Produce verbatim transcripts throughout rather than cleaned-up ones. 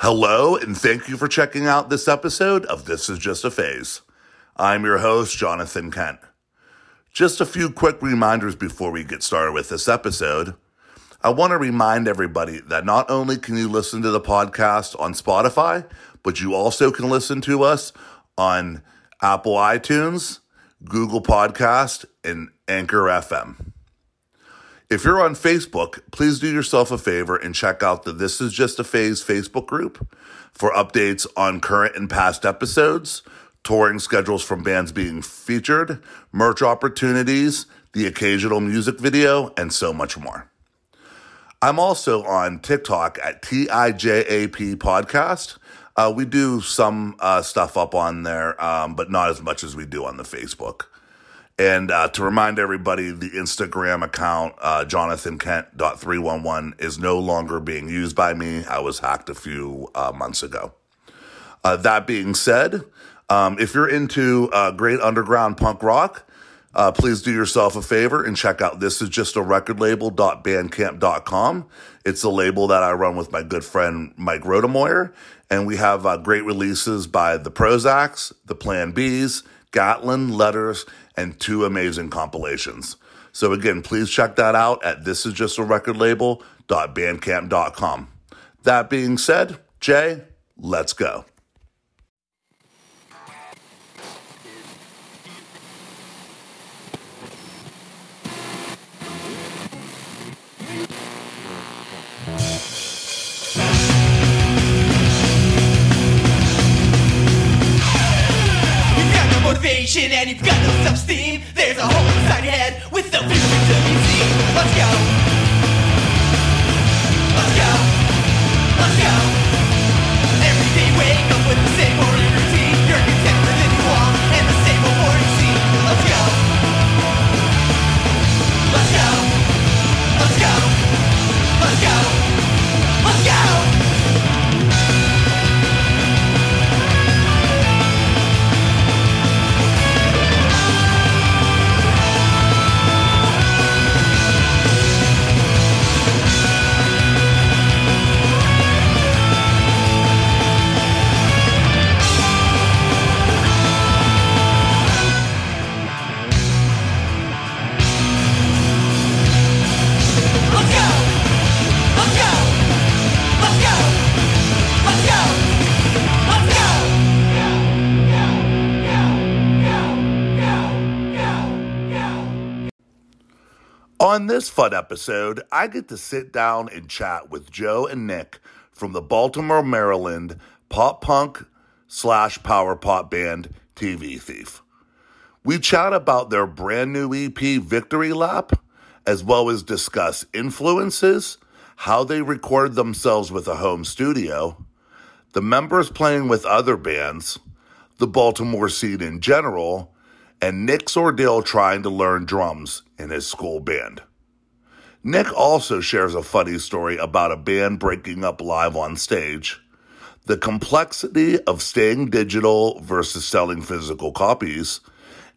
Hello, and thank you for checking out this episode of This Is Just a Phase. I'm your host, Jonathan Kent. Just a few quick reminders before we get started with this episode. I want to remind everybody that not only can you listen to the podcast on Spotify, but you also can listen to us on Apple iTunes, Google Podcast, and Anchor F M. If you're on Facebook, please do yourself a favor and check out the This Is Just a Phase Facebook group for updates on current and past episodes, touring schedules from bands being featured, merch opportunities, the occasional music video, and so much more. I'm also on TikTok at T I J A P Podcast. Uh, we do some uh, stuff up on there, um, but not as much as we do on the Facebook. And uh, to remind everybody, the Instagram account, uh, jonathan kent dot three one one, is no longer being used by me. I was hacked a few uh, months ago. Uh, that being said, um, if you're into uh, great underground punk rock, uh, please do yourself a favor and check out This Is Just a Record Label dot bandcamp dot com. It's a label that I run with my good friend Mike Rodemoyer, and we have uh, great releases by The Prozacs, The Plan Bs, Gatlin, Letters, and two amazing compilations. So again, please check that out at this is just a record label dot bandcamp dot com. That being said, Jay, let's go. And you've got no self-esteem. There's a hole inside your head with no reason to be seen. Let's go. Let's go. Let's go. Every day wake up with the same boring routine. You're content with the wall and the same old boring scene. Let's go. Let's go. Let's go. Let's go. Let's go. On this fun episode, I get to sit down and chat with Joe and Nick from the Baltimore, Maryland pop punk slash power pop band T V Thief. We chat about their brand new E P Victory Lap, as well as discuss influences, how they record themselves with a home studio, the members playing with other bands, the Baltimore scene in general, and Nick's ordeal trying to learn drums in his school band. Nick also shares a funny story about a band breaking up live on stage, the complexity of staying digital versus selling physical copies,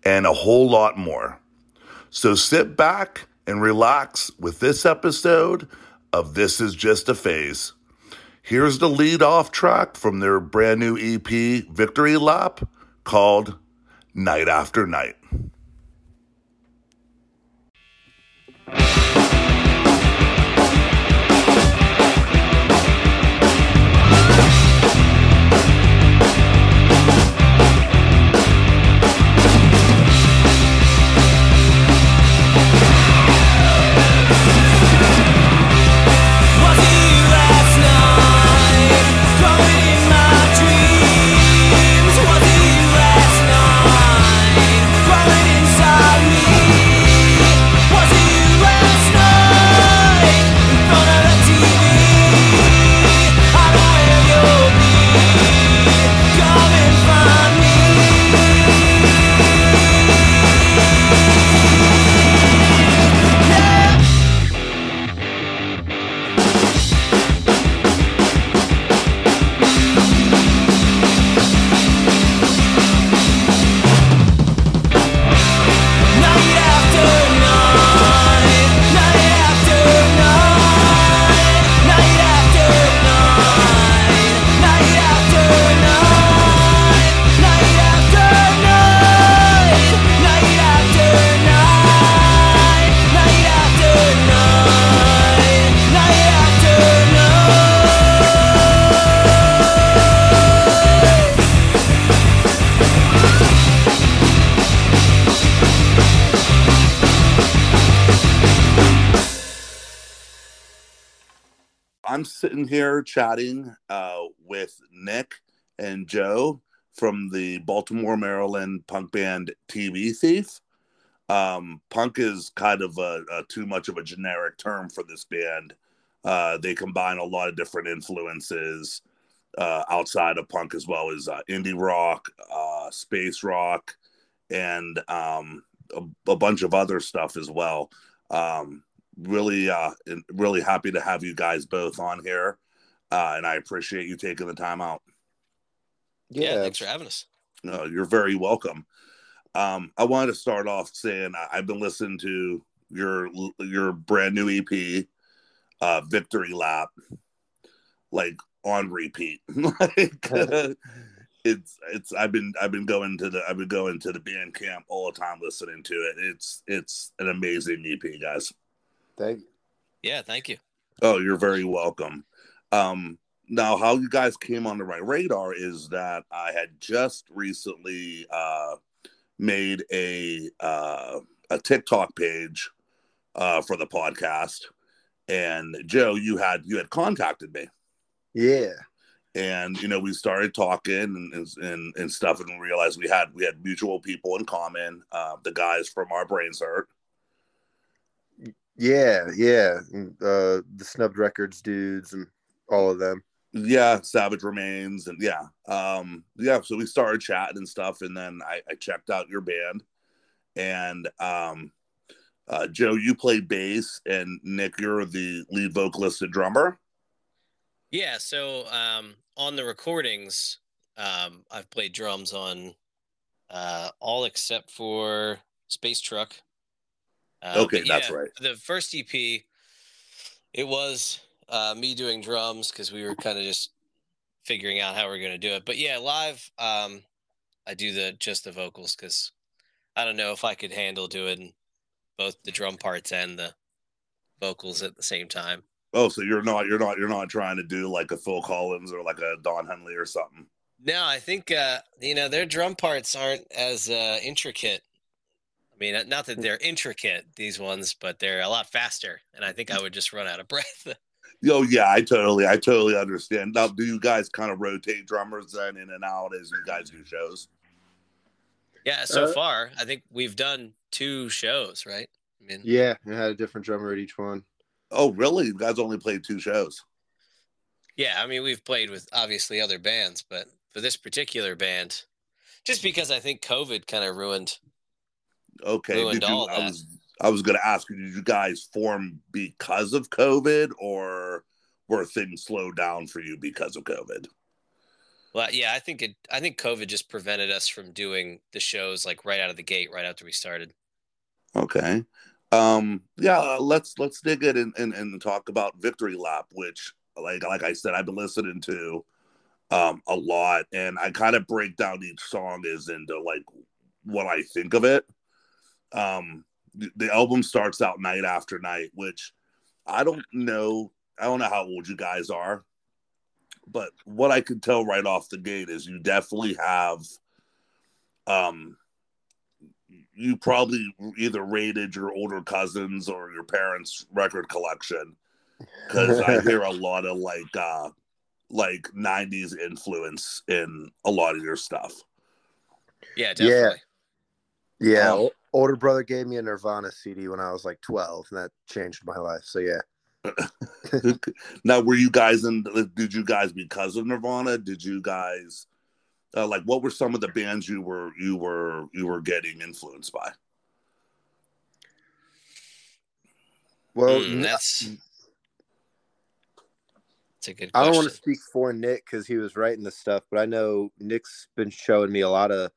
and a whole lot more. So sit back and relax with this episode of This Is Just a Phase. Here's the lead-off track from their brand new E P, Victory Lap, called Night After Night. Bye. I'm sitting here chatting uh, with Nick and Joe from the Baltimore, Maryland punk band T V Thief. Um, punk is kind of a, a too much of a generic term for this band. Uh, they combine a lot of different influences uh, outside of punk, as well as uh, indie rock, uh, space rock, and um, a, a bunch of other stuff as well. Um, really, uh, really happy to have you guys both on here, uh, and I appreciate you taking the time out. Yeah, yeah, thanks for having us. No, you're very welcome. Um, I wanted to start off saying I, I've been listening to your your brand new E P, uh, Victory Lap, like on repeat. like uh, it's it's I've been I've been going to the I've been going to the band camp all the time listening to it. It's it's an amazing E P, guys. Thank you. Yeah, thank you. Oh, you're very welcome. Um, now, how you guys came on the right radar is that I had just recently uh, made a uh, a TikTok page uh, for the podcast, and Joe, you had you had contacted me. Yeah, and you know we started talking and and, and stuff, and realized we had we had mutual people in common. Uh, the guys from Our Brains Hurt. Yeah, yeah, uh, the Snubbed Records dudes and all of them. Yeah, Savage Remains, and yeah, um, yeah. So we started chatting and stuff, and then I, I checked out your band, and um, uh, Joe, you play bass, and Nick, you're the lead vocalist and drummer. Yeah, so um, on the recordings, um, I've played drums on uh, all except for Space Truck. Uh, okay, that's yeah, right. The first E P, it was. Uh, me doing drums because we were kind of just figuring out how we we're going to do it. But yeah, live, um, I do the just the vocals because I don't know if I could handle doing both the drum parts and the vocals at the same time. Oh, so you're not you're not you're not trying to do like a Phil Collins or like a Don Henley or something? No, I think uh, you know their drum parts aren't as uh, intricate. I mean, not that they're intricate, these ones, but they're a lot faster, and I think I would just run out of breath. Oh yeah, I totally, I totally understand. Now, do you guys kind of rotate drummers then in and out as you guys do shows? Yeah, so uh, far, I think we've done two shows, right? I mean, yeah, we had a different drummer at each one. Oh, really? You guys only played two shows? Yeah, I mean, we've played with obviously other bands, but for this particular band, just because I think COVID kind of ruined. Okay, ruined did you, all that. I was... I was going to ask you, did you guys form because of COVID, or were things slowed down for you because of COVID? Well, yeah, I think it. I think COVID just prevented us from doing the shows like right out of the gate, right after we started. Okay, um, yeah, let's let's dig in and, and, and talk about Victory Lap, which, like like I said, I've been listening to um, a lot, and I kind of break down each song as into like what I think of it. Um. The album starts out Night After Night, which I don't know. I don't know how old you guys are, but what I can tell right off the gate is you definitely have, um, you probably either raided your older cousins or your parents' record collection, because I hear a lot of like, uh, like nineties influence in a lot of your stuff. Yeah, definitely. Yeah. Yeah. Um, older brother gave me a Nirvana C D when I was like twelve, and that changed my life. So yeah. Now, were you guys in? Did you guys because of Nirvana? Did you guys uh, like? What were some of the bands you were you were you were getting influenced by? Well, mm, that's that's a good question. I don't want to speak for Nick because he was writing this stuff, but I know Nick's been showing me a lot of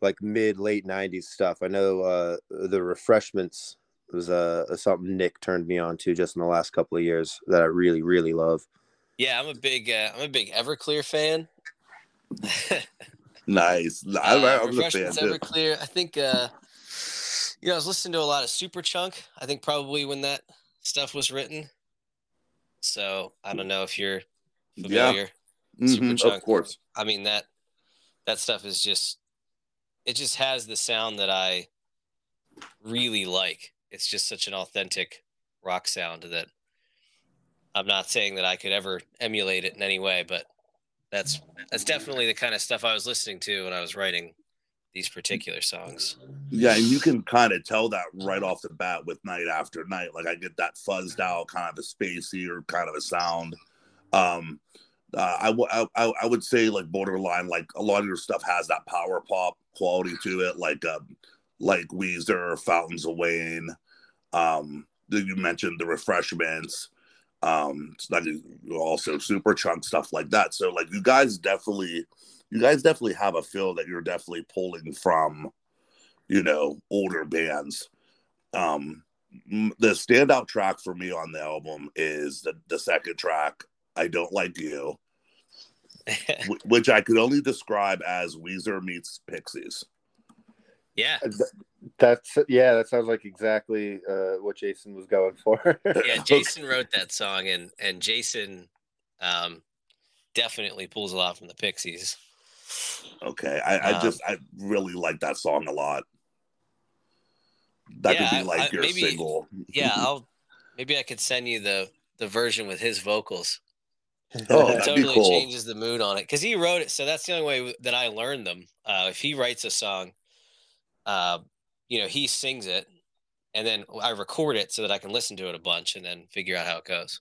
like mid late nineties stuff. I know uh, The Refreshments was uh, something Nick turned me on to just in the last couple of years that I really really love. Yeah, I'm a big uh, I'm a big Everclear fan. Nice. Uh, I'm Refreshments, a fan, Everclear. I think uh, you know I was listening to a lot of Superchunk. I think probably when that stuff was written. So I don't know if you're familiar. Yeah. Mm-hmm, Superchunk, of course. I mean that that stuff is just. It just has the sound that I really like. It's just such an authentic rock sound that I'm not saying that I could ever emulate it in any way, but that's that's definitely the kind of stuff I was listening to when I was writing these particular songs. Yeah, and you can kind of tell that right off the bat with Night After Night. Like, I get that fuzzed out kind of a spacier kind of a sound. Um, uh, I, w- I, I would say, like, borderline, like, a lot of your stuff has that power pop quality to it, like um, like Weezer, Fountains of Wayne. Um, you mentioned The Refreshments. Um, also Superchunk, stuff like that. So, like, you guys definitely, you guys definitely have a feel that you're definitely pulling from, you know, older bands. Um, the standout track for me on the album is the, the second track, "I Don't Like You," w- which I could only describe as Weezer meets Pixies. Yeah. That's yeah. That sounds like exactly uh, what Jason was going for. Yeah, Jason wrote that song, and and Jason um, definitely pulls a lot from the Pixies. Okay, I, um, I just I really like that song a lot. That yeah, could be like I, your maybe, single. Yeah, I'll maybe I could send you the the version with his vocals. Oh, it totally be cool. Changes the mood on it because he wrote it. So that's the only way that I learned them. Uh, if he writes a song, uh, you know, he sings it, and then I record it so that I can listen to it a bunch and then figure out how it goes.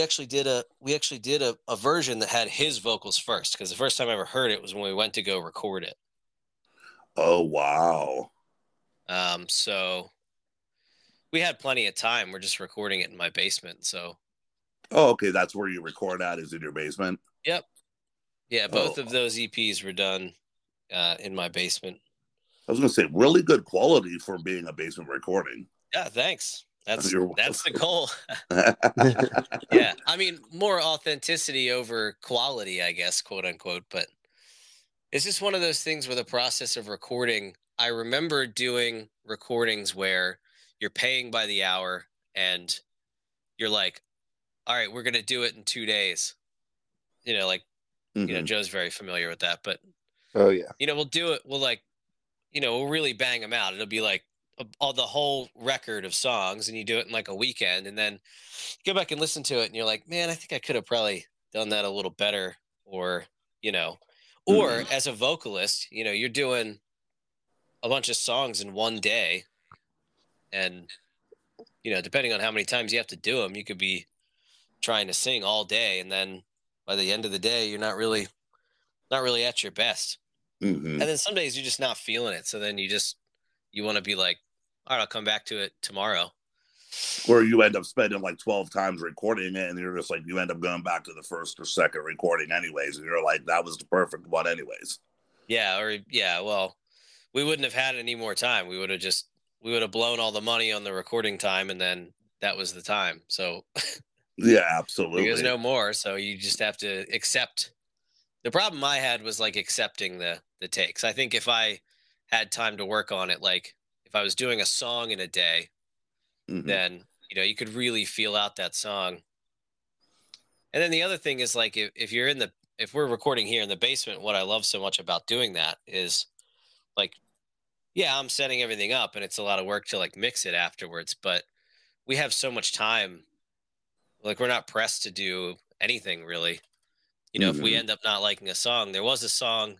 Actually did a we actually did a, a version that had his vocals first, because the first time I ever heard it was when we went to go record it. Oh wow. Um so we had plenty of time. We're just recording it in my basement. So oh okay, that's where you record at, is in your basement? Yep. Yeah, both oh. of those E Ps were done uh in my basement. I was gonna say, really good quality for being a basement recording. Yeah, thanks. That's that's the goal. Yeah, I mean, more authenticity over quality, I guess, quote unquote. But it's just one of those things where the process of recording, I remember doing recordings where you're paying by the hour and you're like, all right, we're going to do it in two days. You know, like, mm-hmm. you know, Joe's very familiar with that, but oh yeah, you know, we'll do it. We'll like, you know, we'll really bang them out. It'll be like all the whole record of songs, and you do it in like a weekend, and then you go back and listen to it and you're like, man, I think I could have probably done that a little better. Or, you know, or mm-hmm. as a vocalist, you know, you're doing a bunch of songs in one day, and, you know, depending on how many times you have to do them, you could be trying to sing all day, and then by the end of the day, you're not really, not really at your best. Mm-hmm. And then some days you're just not feeling it. So then you just, you want to be like, all right, I'll come back to it tomorrow. Or you end up spending like twelve times recording it, and you're just like, you end up going back to the first or second recording anyways. And you're like, that was the perfect one anyways. Yeah. Or yeah. Well, we wouldn't have had any more time. We would have just, we would have blown all the money on the recording time, and then that was the time. So yeah, absolutely. There's no more. So you just have to accept. The problem I had was like accepting the, the takes. I think if I had time to work on it, like if I was doing a song in a day, mm-hmm. then, you know, you could really feel out that song. And then the other thing is like, if, if you're in the, if we're recording here in the basement, what I love so much about doing that is like, yeah, I'm setting everything up, and it's a lot of work to like mix it afterwards, but we have so much time. Like, we're not pressed to do anything really. You know, mm-hmm. if we end up not liking a song, there was a song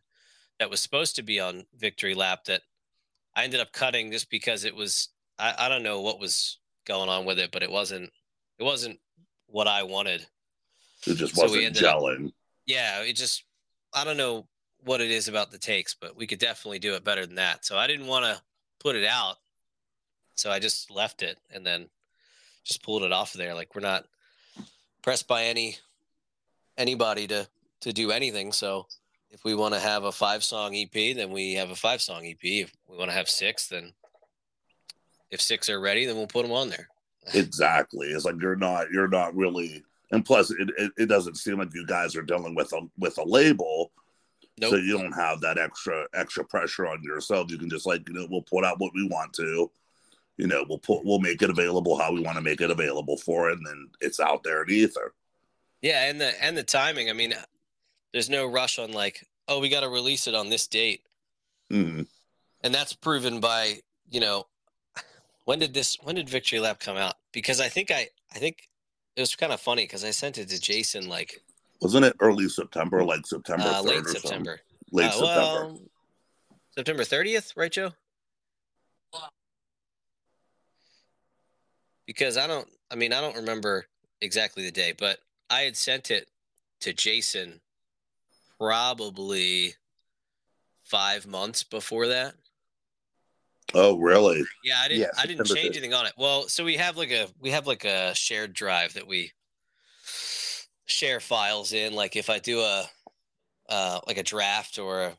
that was supposed to be on Victory Lap that I ended up cutting just because it was, I, I don't know what was going on with it, but it wasn't, it wasn't what I wanted. It just so wasn't gelling. Up, yeah. It just, I don't know what it is about the takes, but we could definitely do it better than that. So I didn't want to put it out. So I just left it and then just pulled it off of there. Like, we're not pressed by any, anybody to, to do anything. So if we want to have a five song E P, then we have a five song E P. If we want to have six, then if six are ready, then we'll put them on there. Exactly. It's like, you're not, you're not really, and plus it, it, it doesn't seem like you guys are dealing with a, with a label. Nope. So you don't have that extra, extra pressure on yourself. You can just like, you know, we'll put out what we want to, you know, we'll put, we'll make it available how we want to make it available for it. And then it's out there in ether. Yeah. And the, and the timing, I mean, there's no rush on like, oh, we got to release it on this date. Mm-hmm. And that's proven by, you know, when did this, when did Victory Lap come out? Because I think I, I think it was kind of funny because I sent it to Jason, like, wasn't it early September, like September, uh, third late or September, something? late uh, September, well, September thirtieth, right, Joe? Because I don't, I mean, I don't remember exactly the day, but I had sent it to Jason probably five months before that. Oh, really? Yeah, I didn't. Yeah, I didn't change anything on it. Well, so we have like a we have like a shared drive that we share files in. Like if I do a uh, like a draft or a,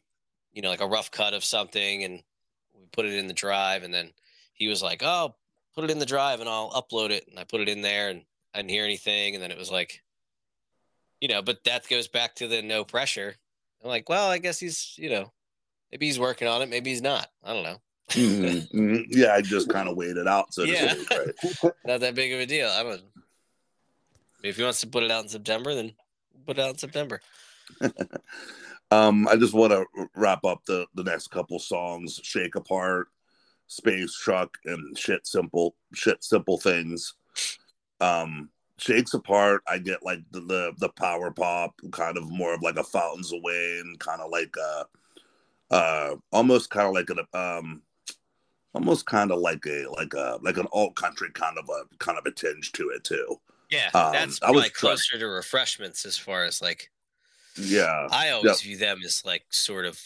you know, like a rough cut of something, and we put it in the drive, and then he was like, "Oh, put it in the drive, and I'll upload it." And I put it in there, and I didn't hear anything, and then it was like, you know, but that goes back to the no pressure. I'm like, well, I guess he's, you know, maybe he's working on it, maybe he's not. I don't know. mm-hmm. Mm-hmm. Yeah, I just kind of waited out. So yeah, right. Not that big of a deal. I mean, if he wants to put it out in September, then put it out in September. um, I just want to wrap up the the next couple songs: "Shake Apart," "Space Truck," and "Shit Simple." Shit Simple Things. Um, "Shakes Apart," I get like the, the the power pop, kind of more of like a Fountains of Wayne, kind of like a uh, almost kind of like an um. Almost kind of like a like a like an alt country kind of a kind of a tinge to it too. Yeah, um, that's probably I was closer trying... to Refreshments as far as like. Yeah, I always yep. view them as like sort of,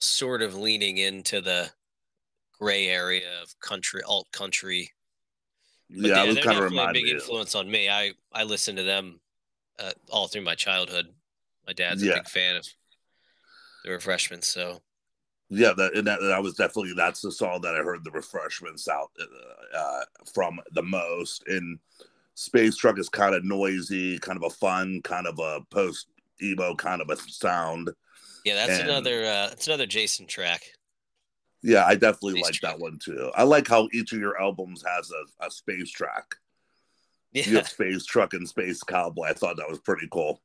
sort of leaning into the gray area of country, alt country. But yeah, they, they're kind of a big influence on me. I I listened to them uh, all through my childhood. My dad's a yeah. big fan of the Refreshments, so. Yeah, that, that that was definitely that's the song that I heard the Refreshments out uh, from the most. And Space Truck is kind of noisy, kind of a fun, kind of a post emo kind of a sound. Yeah, that's and, another uh, that's another Jason track. Yeah, I definitely space like track. that one too. I like how each of your albums has a, a space track. Yeah. You have Space Truck and Space Cowboy. I thought that was pretty cool.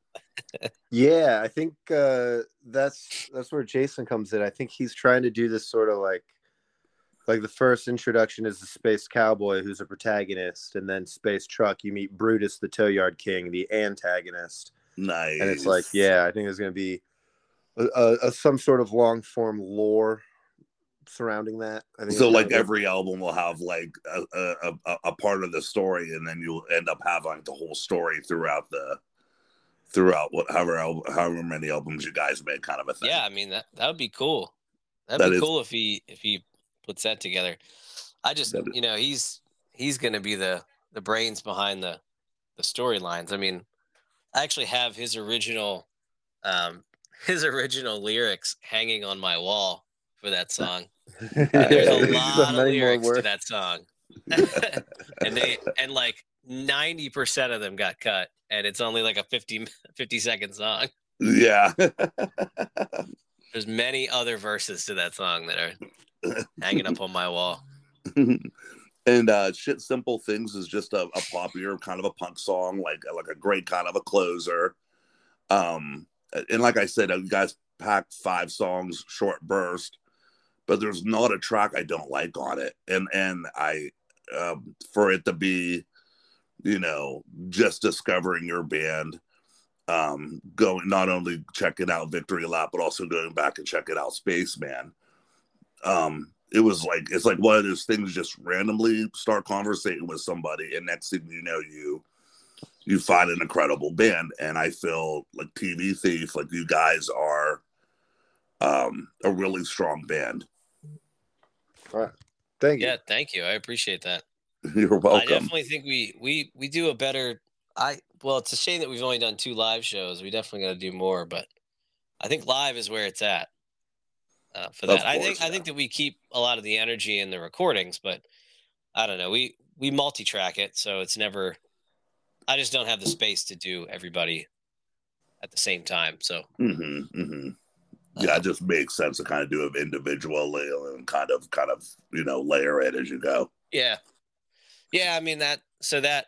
Yeah, I think uh, that's that's where Jason comes in. I think he's trying to do this sort of like, like the first introduction is the Space Cowboy, who's a protagonist, and then Space Truck, you meet Brutus, the Tow Yard King, the antagonist. Nice. And it's like, yeah, I think there's going to be a, a, a, some sort of long form lore surrounding that. I think so, like every album will have like a, a a part of the story, and then you'll end up having like the whole story throughout the throughout what however however many albums you guys make, kind of a thing. Yeah, I mean that that would be cool. That'd that be is, cool if he if he puts that together. I just is, you know he's he's gonna be the the brains behind the the storylines. I mean, I actually have his original um his original lyrics hanging on my wall for that song. Uh, there's a lot of lyrics to that song, and they and like ninety percent of them got cut, and it's only like a fifty, fifty second song. Yeah, there's many other verses to that song that are hanging up on my wall. And uh, Shit Simple Things is just a, a popular kind of a punk song, like like a great kind of a closer. Um, and like I said, you guys packed five songs, short burst. But there's not a track I don't like on it, and and I, um, for it to be, you know, just discovering your band, um, going not only checking out Victory Lap, but also going back and checking out Spaceman. Um, it was like it's like one of those things just randomly start conversating with somebody, and next thing you know, you you find an incredible band, and I feel like T V Thief, like you guys are, um, a really strong band. All right. Thank you. Yeah, thank you. I appreciate that. You're welcome. I definitely think we we we do a better. I well, it's a shame that we've only done two live shows. We definitely got to do more, but I think live is where it's at uh, for that. Of course, I think yeah. I think that we keep a lot of the energy in the recordings, but I don't know. We we multi-track it, so it's never. I just don't have the space to do everybody at the same time. So. Mm-hmm, mm-hmm. Yeah, it just makes sense to kind of do it individually and kind of, kind of, you know, layer it as you go. Yeah. Yeah, I mean that, so that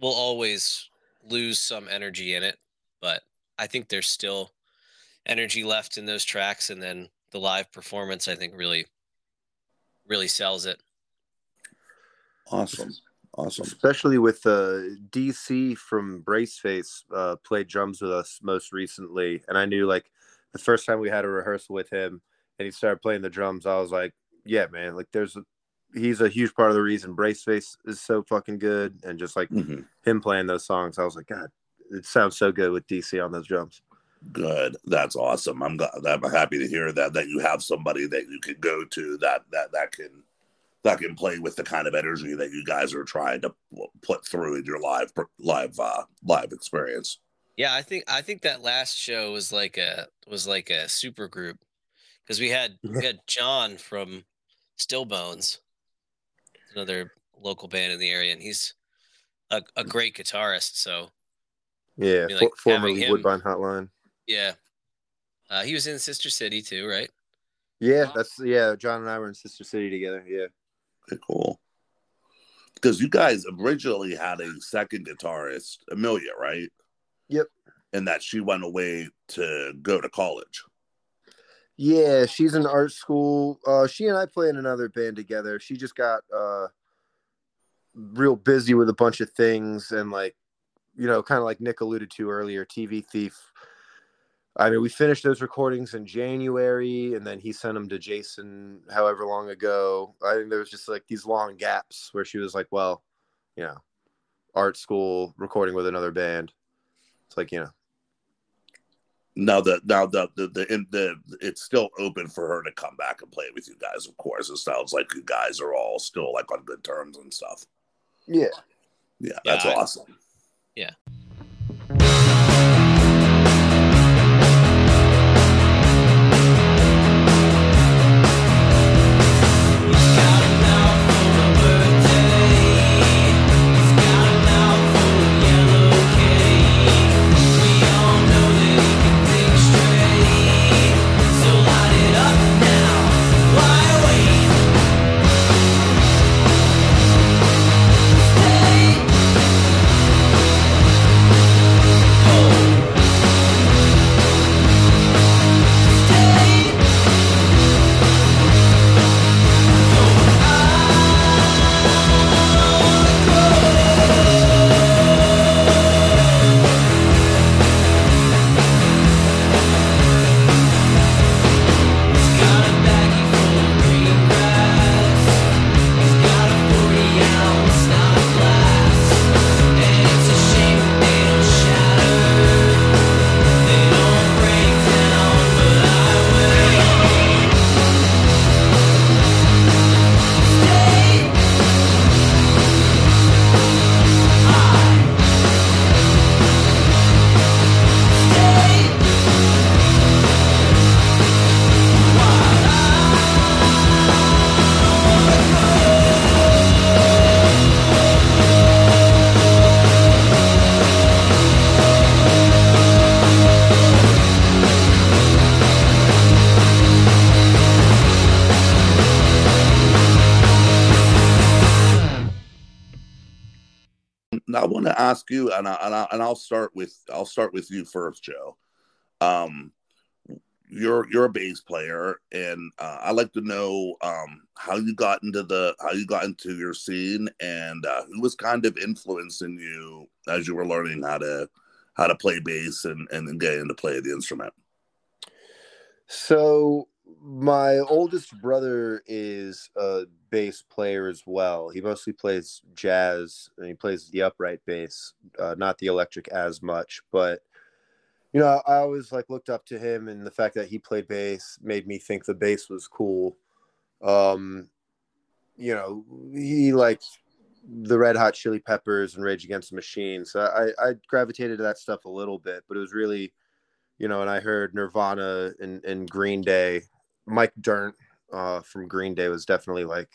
will always lose some energy in it, but I think there's still energy left in those tracks, and then the live performance, I think, really, really sells it. Awesome. Awesome. Especially with uh, D C from Braceface uh, played drums with us most recently, and I knew, like, the first time we had a rehearsal with him and he started playing the drums, I was like, yeah, man, like there's a, he's a huge part of the reason Braceface is so fucking good. And just like mm-hmm. him playing those songs, I was like, God, it sounds so good with D C on those drums. Good. That's awesome. I'm, I'm happy to hear that, that you have somebody that you can go to that, that, that can, that can play with the kind of energy that you guys are trying to put through in your live, live, uh, live experience. Yeah, I think I think that last show was like a was like a super group, because we had we had John from Stillbones, another local band in the area, and he's a, a great guitarist. So yeah, I mean, like for, formerly him, Woodbine Hotline. Yeah, uh, he was in Sister City too, right? Yeah, that's yeah. John and I were in Sister City together. Yeah, okay, cool. Because you guys originally had a second guitarist, Amelia, right? Yep. And that she went away to go to college. Yeah, she's in art school. Uh, she and I play in another band together. She just got uh, real busy with a bunch of things. And like, you know, kind of like Nick alluded to earlier, T V Thief. I mean, we finished those recordings in January, and then he sent them to Jason however long ago. I think there was just like these long gaps where she was like, well, you know, art school, recording with another band. Like, you know, now that now the the, the the it's still open for her to come back and play with you guys. Of course, it sounds like you guys are all still like on good terms and stuff. Yeah, yeah, that's yeah, awesome. I, yeah. Why wait? Now I want to ask you, and I, and I, and I'll start with I'll start with you first, Joe. Um, you're you're a bass player, and uh, I like to know um, how you got into the how you got into your scene, and uh, who was kind of influencing you as you were learning how to how to play bass and and get into play the instrument. So my oldest brother is a bass player as well. He mostly plays jazz, and he plays the upright bass, uh, not the electric as much. But, you know, I always like looked up to him, and the fact that he played bass made me think the bass was cool. Um, you know, he liked the Red Hot Chili Peppers and Rage Against the Machine. So I, I gravitated to that stuff a little bit, but it was really, you know, and I heard Nirvana and, and Green Day. Mike Dirnt uh, from Green Day was definitely like,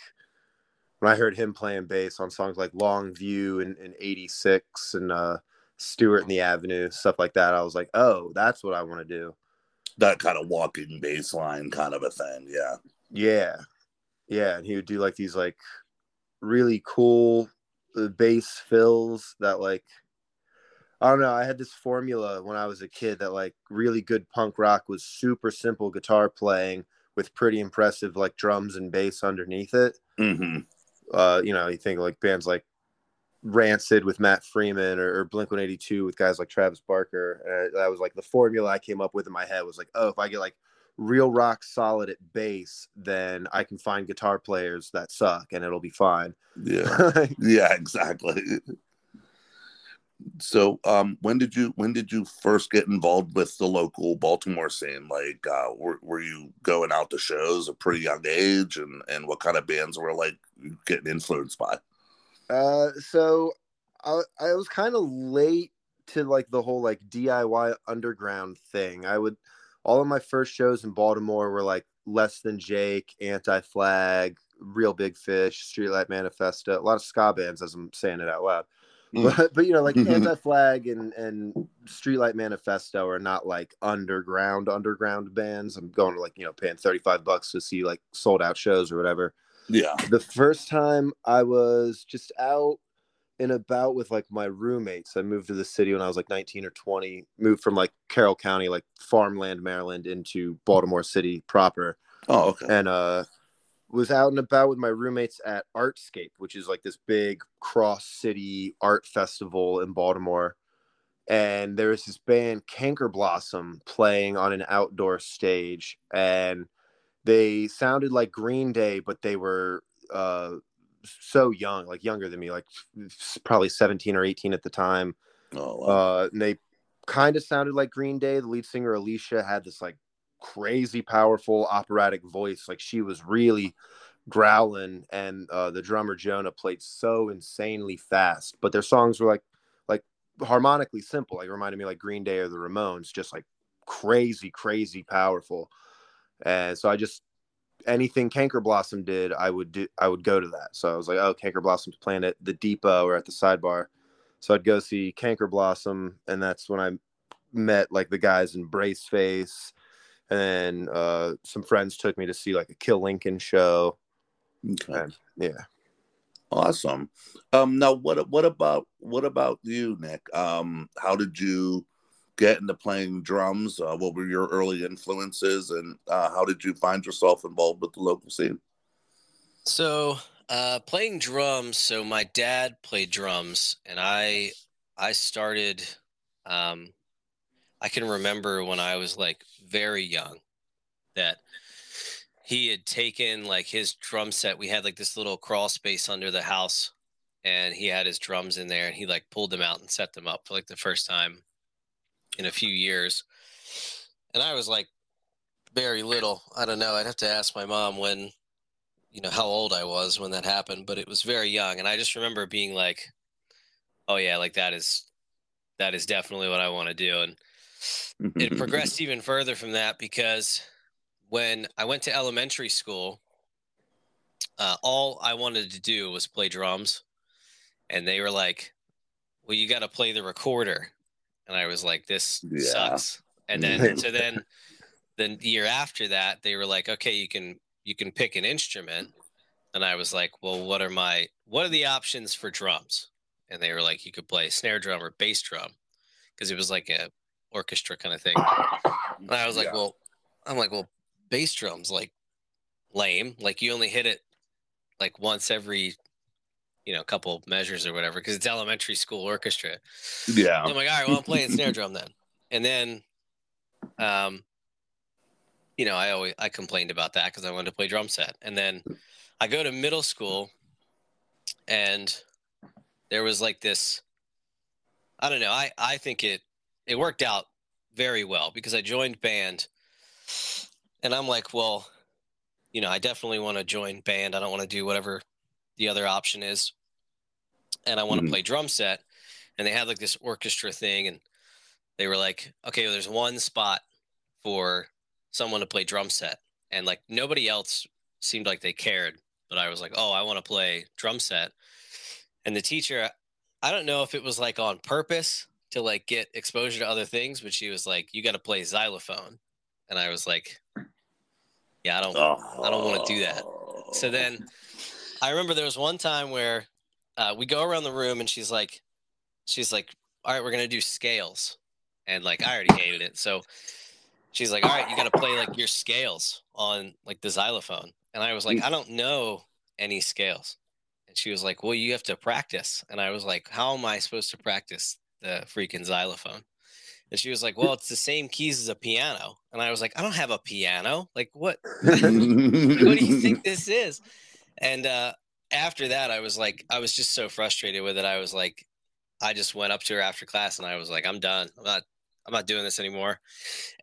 when I heard him playing bass on songs like Long View and, and eighty-six and uh, Stewart and the Avenue, stuff like that, I was like, oh, that's what I want to do. That kind of walking bass line kind of a thing, yeah. Yeah, yeah, and he would do like these like really cool uh, bass fills that like, I don't know. I had this formula when I was a kid that like really good punk rock was super simple guitar playing with pretty impressive like drums and bass underneath it. Mm-hmm. Uh, you know, you think like bands like Rancid with Matt Freeman or, or Blink one eighty-two with guys like Travis Barker. Uh, that was like the formula I came up with in my head was like, oh, if I get like real rock solid at bass, then I can find guitar players that suck and it'll be fine. Yeah, yeah, exactly. So, um, when did you when did you first get involved with the local Baltimore scene? Like, uh, were, were you going out to shows at a pretty young age, and and what kind of bands were like getting influenced by? Uh, so I, I was kind of late to like the whole like D I Y underground thing. I would all of my first shows in Baltimore were like Less Than Jake, Anti-Flag, Real Big Fish, Streetlight Manifesto, a lot of ska bands as I'm saying it out loud. But, but, you know, like mm-hmm. Anti-Flag and, and Streetlight Manifesto are not like underground, underground bands. I'm going to like, you know, paying thirty-five bucks to see like sold out shows or whatever. Yeah. The first time I was just out and about with like my roommates. I moved to the city when I was like nineteen or twenty, moved from like Carroll County, like farmland, Maryland, into Baltimore City proper. Oh, okay. And, uh, was out and about with my roommates at Artscape, which is like this big cross-city art festival in Baltimore. And there was this band, Canker Blossom, playing on an outdoor stage. And they sounded like Green Day, but they were uh, so young, like younger than me, like probably seventeen or eighteen at the time. Oh, wow. uh, and they kind of sounded like Green Day. The lead singer, Alicia, had this like crazy powerful operatic voice, like she was really growling, and uh the drummer Jonah played so insanely fast, but their songs were like like harmonically simple, like reminded me like Green Day or the Ramones, just like crazy crazy powerful. And so I just, anything Canker Blossom did, I would do I would go to that. So I was like, oh, Canker Blossom's playing at the Depot or at the Sidebar, so I'd go see Canker Blossom. And that's when I met like the guys in Braceface. And then uh, some friends took me to see like a Kill Lincoln show. Okay. And, yeah. Awesome. Um, now, what what about what about you, Nick? Um, how did you get into playing drums? Uh, what were your early influences, and uh, how did you find yourself involved with the local scene? So, uh, playing drums. So my dad played drums, and I I started. Um, I can remember when I was like very young that he had taken like his drum set. We had like this little crawl space under the house, and he had his drums in there, and he like pulled them out and set them up for like the first time in a few years. And I was like very little. I don't know. I'd have to ask my mom when, you know, how old I was when that happened, but it was very young. And I just remember being like, oh yeah, like that is, that is definitely what I want to do. And it progressed even further from that, because when I went to elementary school, uh, all I wanted to do was play drums. And they were like, well, you got to play the recorder. And I was like, this yeah. sucks. And then, so then the year after that, they were like, okay, you can, you can pick an instrument. And I was like, well, what are my, what are the options for drums? and they were like, he could play snare drum or bass drum because it was like a orchestra kind of thing. And I was like, yeah. well, I'm like, well, bass drum's like lame. Like you only hit it like once every, you know, couple measures or whatever, because it's elementary school orchestra. Yeah. And I'm like, all right, well, I'm playing snare drum then. And then, um, you know, I always I complained about that because I wanted to play drum set. And then I go to middle school, and there was like this, I don't know, I, I think it it worked out very well because I joined band, and I'm like, well, you know, I definitely want to join band. I don't want to do whatever the other option is, and I want to mm-hmm. play drum set. And they had like this orchestra thing, and they were like, okay, well, there's one spot for someone to play drum set, and like nobody else seemed like they cared, but I was like, oh, I want to play drum set. And the teacher, I don't know if it was like on purpose to like get exposure to other things, but she was like, you got to play xylophone. And I was like, yeah, I don't, oh. I don't want to do that. So then I remember there was one time where uh, we go around the room, and she's like, she's like, all right, we're going to do scales. And like, I already hated it. So she's like, all right, you got to play like your scales on like the xylophone. And I was like, I don't know any scales. And she was like, well, you have to practice. And I was like, how am I supposed to practice the freaking xylophone? And she was like, well, it's the same keys as a piano. And I was like, I don't have a piano. Like, what? What do you think this is? And uh, after that, I was like, I was just so frustrated with it. I was like, I just went up to her after class, and I was like, I'm done. I'm not I'm not doing this anymore.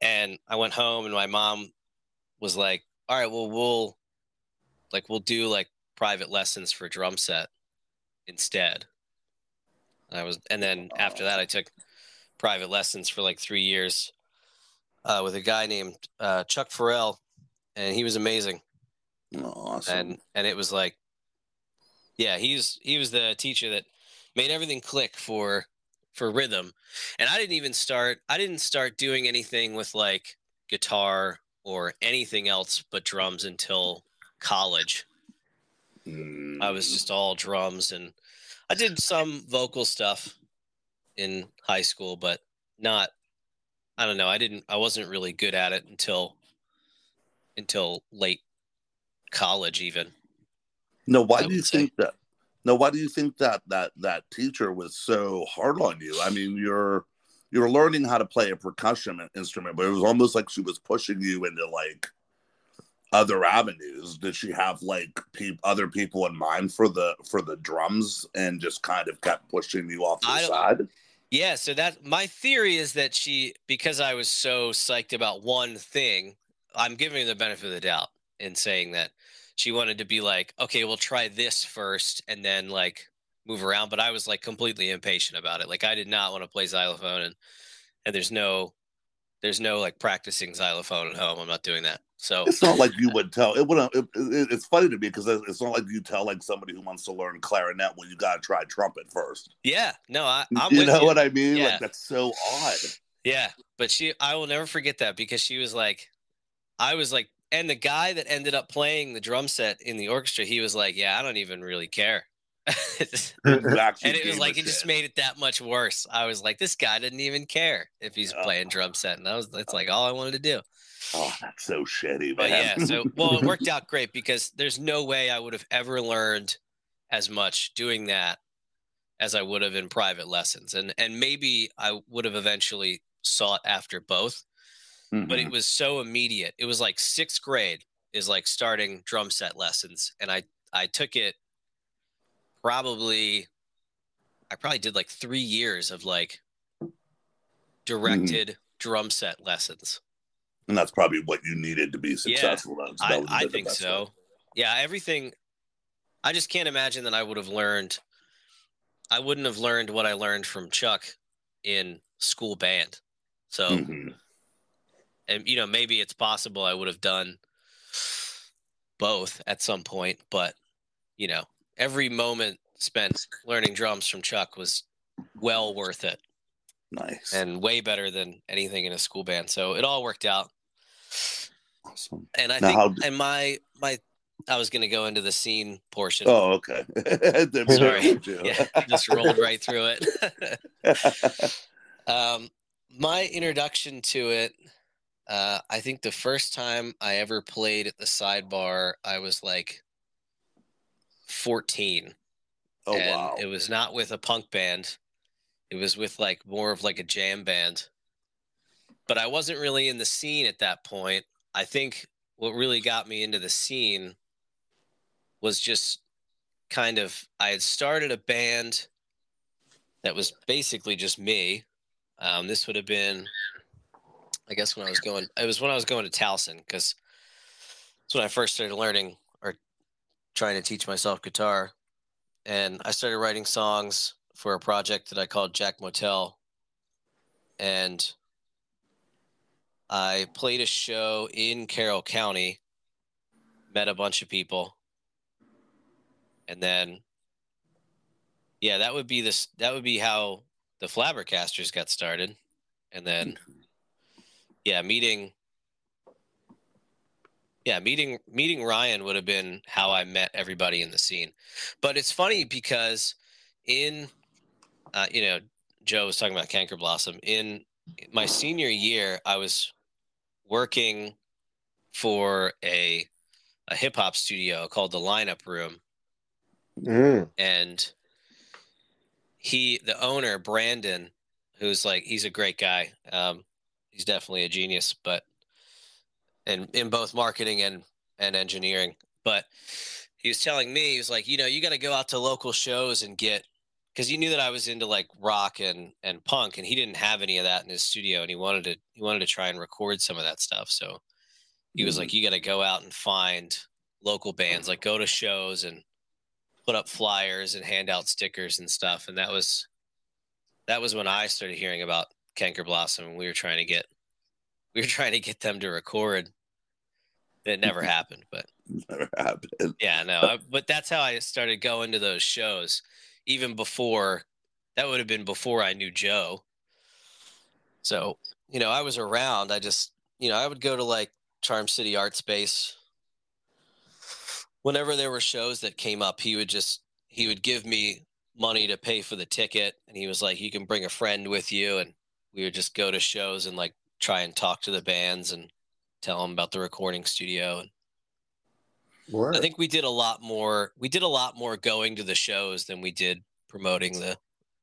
And I went home, and my mom was like, all right, well, we'll like, we'll do like private lessons for drum set instead. And I was, and then after that, I took private lessons for like three years uh, with a guy named uh, Chuck Farrell, and he was amazing. Awesome. And, and it was like, yeah, he's, he was the teacher that made everything click for, for rhythm. And I didn't even start, I didn't start doing anything with like guitar or anything else but drums until college. Mm. I was just all drums, and I did some vocal stuff in high school, but not, I don't know. I didn't, I wasn't really good at it until, until late college even. No, why do you say. think that? No, why do you think that that that teacher was so hard on you? I mean, you're you're learning how to play a percussion instrument, but it was almost like she was pushing you into like other avenues. Did she have like pe- other people in mind for the for the drums, and just kind of kept pushing you off to the side? Yeah. So that my theory is that she, because I was so psyched about one thing, I'm giving her the benefit of the doubt in saying that. She wanted to be like, okay, we'll try this first and then like move around. But I was like completely impatient about it. Like I did not want to play xylophone, and and there's no, there's no like practicing xylophone at home. I'm not doing that. So it's not like you would tell it. Wouldn't. It, it, it's funny to me because it's not like you tell like somebody who wants to learn clarinet, well, you gotta try trumpet first. Yeah, no, I, I'm. You with know you. What I mean? Yeah. Like that's so odd. Yeah, but she, I will never forget that because she was like, I was like. And the guy that ended up playing the drum set in the orchestra, he was like, yeah, I don't even really care. Exactly. And it was like, it just made it that much worse. I was like, this guy didn't even care if he's oh. playing drum set. And I was, that's like all I wanted to do. Oh, that's so shitty, man. But yeah, so, well, it worked out great because there's no way I would have ever learned as much doing that as I would have in private lessons. And, and maybe I would have eventually sought after both. But it was so immediate. It was like sixth grade is like starting drum set lessons. And I, I took it probably, I probably did like three years of like directed mm-hmm. drum set lessons. And that's probably what you needed to be successful. Yeah, I, I think so. Way. Yeah, everything. I just can't imagine that I would have learned. I wouldn't have learned what I learned from Chuck in school band. So. Mm-hmm. And, you know, maybe it's possible I would have done both at some point. But, you know, every moment spent learning drums from Chuck was well worth it. Nice. And way better than anything in a school band. So it all worked out. Awesome. And I now think, how... and my, my I was going to go into the scene portion. Oh, okay. Sorry. Yeah, just rolled right through it. um, my introduction to it, uh, I think the first time I ever played at the sidebar, I was like fourteen. Oh, and wow. It was not with a punk band. It was with like more of like a jam band. But I wasn't really in the scene at that point. I think what really got me into the scene was just kind of, I had started a band that was basically just me. Um, this would have been, I guess when I was going, it was when I was going to Towson, because that's when I first started learning or trying to teach myself guitar. And I started writing songs for a project that I called Jack Motel. And I played a show in Carroll County, met a bunch of people. And then, yeah, that would be this, that would be how the Flabbergasters got started. And then, yeah, meeting, yeah, meeting, meeting Ryan would have been how I met everybody in the scene. But it's funny because in, uh, you know, Joe was talking about Canker Blossom. In my senior year, I was working for a, a hip hop studio called The Lineup Room. Mm. And he, the owner, Brandon, who's like, he's a great guy. Um, he's definitely a genius, but and in both marketing and, and engineering. But he was telling me, he was like, you know, you got to go out to local shows and get, because he knew that I was into like rock and, and punk, and he didn't have any of that in his studio, and he wanted to, he wanted to try and record some of that stuff. So he was mm-hmm. like, you got to go out and find local bands, like go to shows and put up flyers and hand out stickers and stuff. And that was, that was when I started hearing about Canker Blossom, and we were trying to get, we were trying to get them to record. It never happened, but never happened. Yeah, no, I, but that's how I started going to those shows. Even before, that would have been before I knew Joe. So, you know, I was around. I just, you know, I would go to like Charm City Art Space. Whenever there were shows that came up, he would just, he would give me money to pay for the ticket. And he was like, you can bring a friend with you. And we would just go to shows and like try and talk to the bands and tell them about the recording studio. And Word. I think we did a lot more. We did a lot more going to the shows than we did promoting the,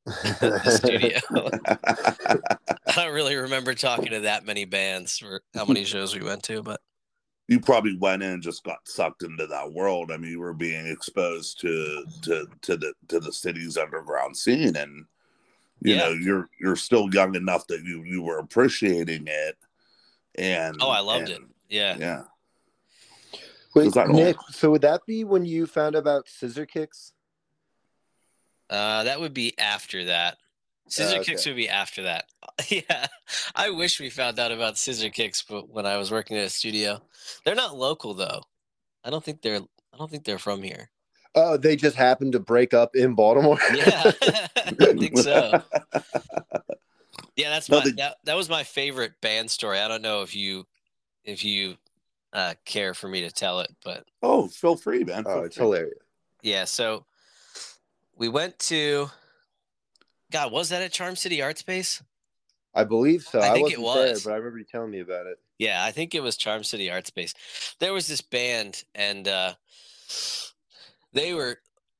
the studio. I don't really remember talking to that many bands for how many shows we went to, but you probably went in and just got sucked into that world. I mean, you were being exposed to to to the to the city's underground scene, and you yeah. know, you're you're still young enough that you you were appreciating it. And oh, I loved and, it. Yeah, yeah. Wait, Nick, so would that be when you found out about Scissor Kicks? Uh, that would be after that. Scissor oh, okay. Kicks would be after that. Yeah. I wish we found out about Scissor Kicks but when I was working at a studio. They're not local though. I don't think they're I don't think they're from here. Oh, they just happened to break up in Baltimore? Yeah. I think so. Yeah, that's my, no, they... that, that was my favorite band story. I don't know if you if you Uh, care for me to tell it, but oh, feel free, man. Oh, it's hilarious. Yeah, so we went to God. Was that at Charm City Art Space? I believe so. I, I think it was, there, but I remember you telling me about it. Yeah, I think it was Charm City Art Space. There was this band, and uh, they were.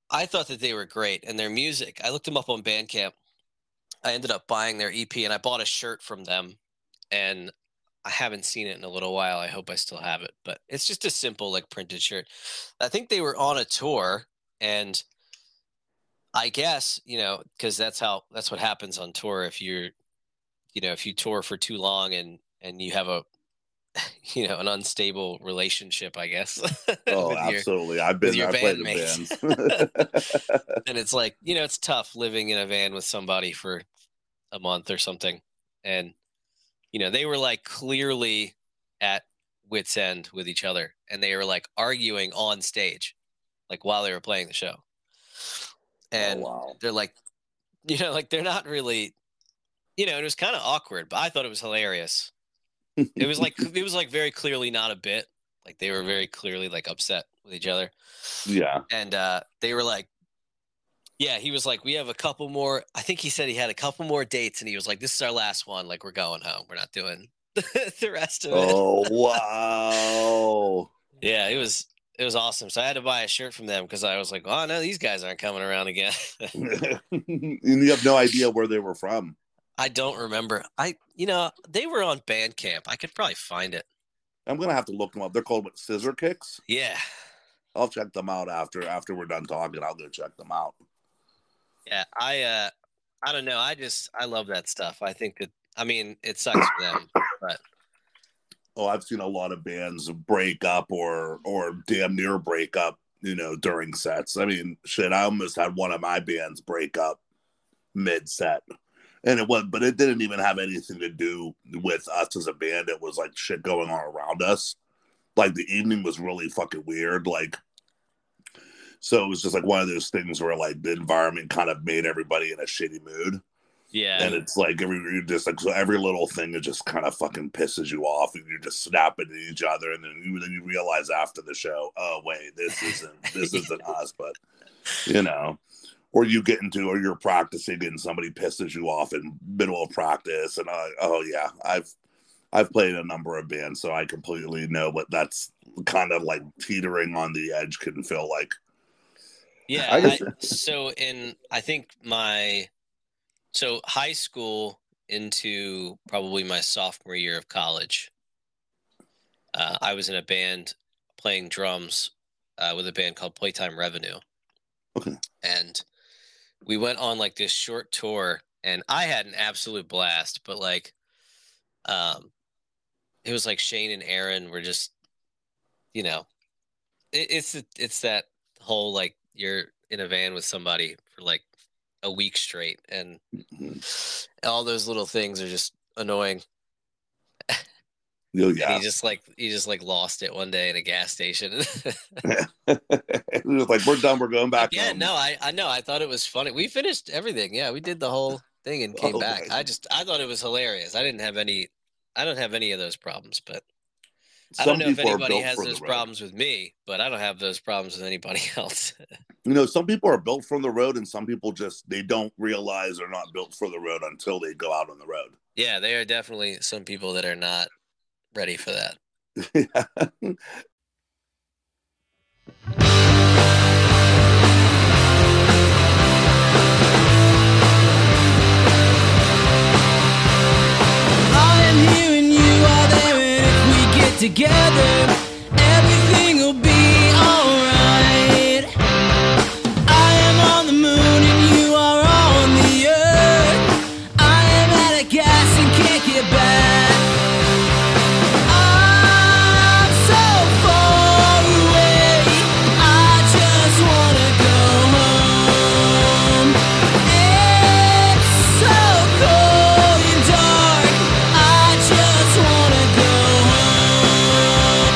I thought that they were great, and their music. I looked them up on Bandcamp. I ended up buying their E P, and I bought a shirt from them, and I haven't seen it in a little while. I hope I still have it, but it's just a simple like printed shirt. I think they were on a tour, and I guess, you know, cause that's how, that's what happens on tour. If you're, you know, if you tour for too long and, and you have a, you know, an unstable relationship, I guess. Oh, absolutely. Your, I've been, I played in bands. And it's like, you know, it's tough living in a van with somebody for a month or something. And, you know, they were like clearly at wit's end with each other, and they were like arguing on stage, like while they were playing the show. And oh, wow. They're like, you know, like they're not really, you know, it was kind of awkward, but I thought it was hilarious. It was like, it was like very clearly not a bit. Like they were very clearly like upset with each other. Yeah. And uh, they were like, yeah, he was like, we have a couple more. I think he said he had a couple more dates, and he was like, this is our last one. Like, we're going home. We're not doing the rest of it. Oh, wow. Yeah, it was it was awesome. So I had to buy a shirt from them because I was like, oh, no, these guys aren't coming around again. And you have no idea where they were from. I don't remember. I, you know, they were on Bandcamp. I could probably find it. I'm going to have to look them up. They're called what, Scissor Kicks? Yeah. I'll check them out after after we're done talking. I'll go check them out. Yeah, I uh, I don't know. I just, I love that stuff. I think that, I mean, it sucks for them, but. Oh, I've seen a lot of bands break up or or damn near break up, you know, during sets. I mean, shit, I almost had one of my bands break up mid-set. And it was, but it didn't even have anything to do with us as a band. It was like shit going on around us. Like the evening was really fucking weird. Like, so it was just like one of those things where like the environment kind of made everybody in a shitty mood. Yeah. And it's like every you're just like so every little thing it just kind of fucking pisses you off, and you're just snapping at each other. And then you then you realize after the show, oh wait, this isn't this isn't us, but you know. Or you get into, or you're practicing, and somebody pisses you off in middle of practice, and I, oh yeah, I've I've played a number of bands, so I completely know what that's kind of like teetering on the edge can feel like. Yeah. I I, so in I think my so high school into probably my sophomore year of college, uh, I was in a band playing drums uh, with a band called Playtime Revenue. Okay. And we went on like this short tour, and I had an absolute blast, but like, um, it was like Shane and Aaron were just, you know, it, it's, it's that whole, like you're in a van with somebody for like a week straight, and mm-hmm. all those little things are just annoying. Oh, yeah. You just like, you just like lost it one day in a gas station. It was like, we're done, we're going back. Yeah, home. no, I, I know. I thought it was funny. We finished everything. Yeah, we did the whole thing and came oh, back. Man. I just, I thought it was hilarious. I didn't have any, I don't have any of those problems, but Some I don't know if anybody has those problems with me, but I don't have those problems with anybody else. You know, some people are built from the road, and some people just, they don't realize they're not built for the road until they go out on the road. Yeah, they are definitely some people that are not ready for that. Yeah. Together, everything will be alright. I am on the moon and you are on the earth. I am out of gas and can't get back. I'm so far away, I just wanna go home. It's so cold and dark, I just wanna go home.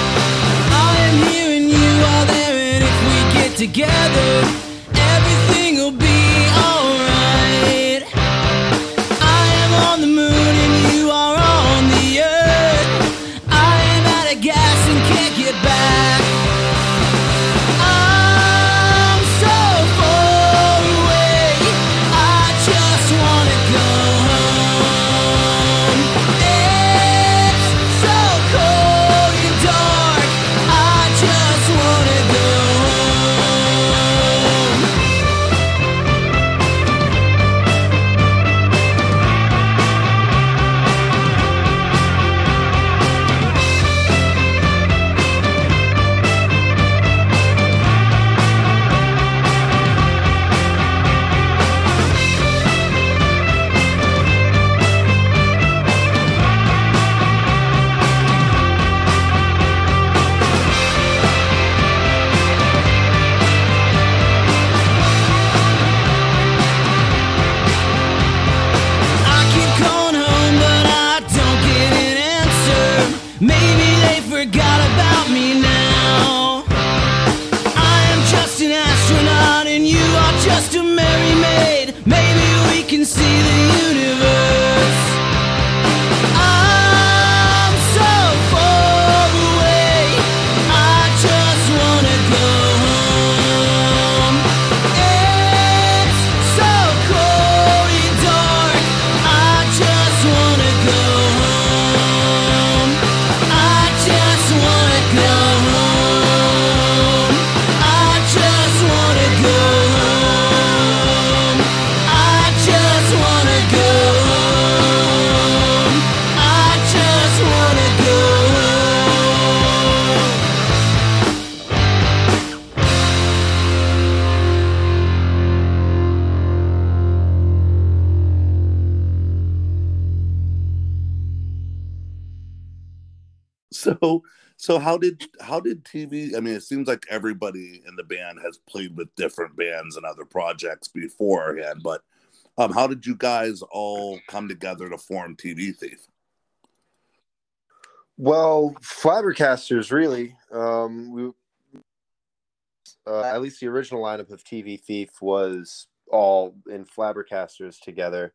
So, so how did how did T V? I mean, it seems like everybody in the band has played with different bands and other projects beforehand. But um, how did you guys all come together to form T V Thief? Well, Flabbergasters, really. Um, we, uh, at least the original lineup of T V Thief was all in Flabbergasters together.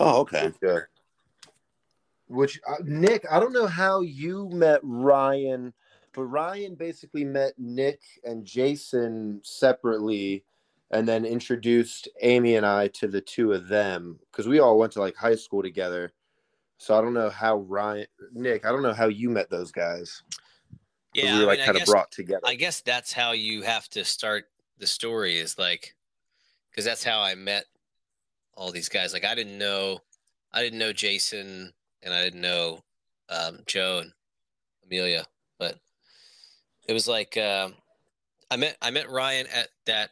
Oh, okay. Which, uh, which uh, Nick, I don't know how you met Ryan, but Ryan basically met Nick and Jason separately, and then introduced Amy and I to the two of them because we all went to like high school together. So I don't know how Ryan, Nick, I don't know how you met those guys. Yeah, we were like I mean, kind guess, of brought together. I guess that's how you have to start the story is like, because that's how I met all these guys. Like I didn't know, I didn't know Jason and I didn't know um, Joe and Amelia, but it was like uh, I met I met Ryan at that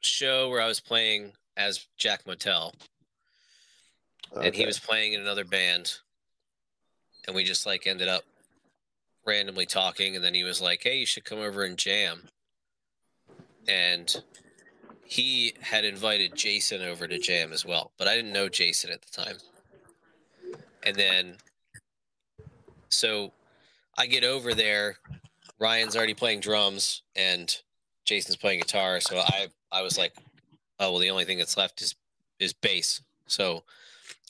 show where I was playing as Jack Motel. Okay. And he was playing in another band, and we just like ended up randomly talking. And then he was like, "Hey, you should come over and jam." And he had invited Jason over to jam as well, but I didn't know Jason at the time. And then, so I get over there. Ryan's already playing drums, and Jason's playing guitar. So I, I was like, "Oh well, the only thing that's left is is bass." So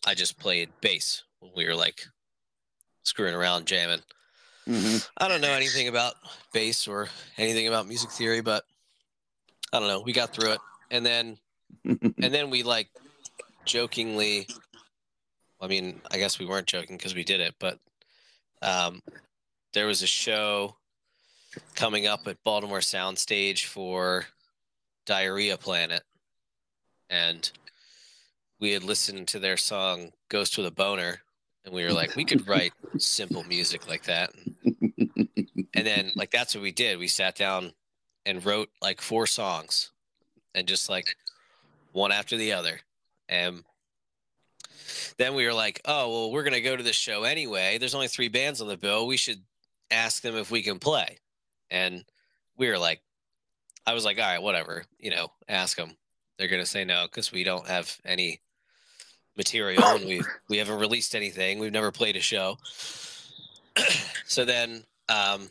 I just played bass when we were like screwing around jamming. Mm-hmm. I don't know anything about bass or anything about music theory, but I don't know. We got through it. And then, and then we like jokingly, I mean, I guess we weren't joking cause we did it, but um, there was a show coming up at Baltimore Soundstage for Diarrhea Planet. And we had listened to their song Ghost with a Boner, and we were like, we could write simple music like that. And then, like, that's what we did. We sat down and wrote, like, four songs, and just, like, one after the other. And then we were like, oh, well, we're going to go to this show anyway. There's only three bands on the bill. We should ask them if we can play. And we were like, I was like, all right, whatever, you know, ask them. They're going to say no because we don't have any material and we we haven't released anything. We've never played a show. So then um,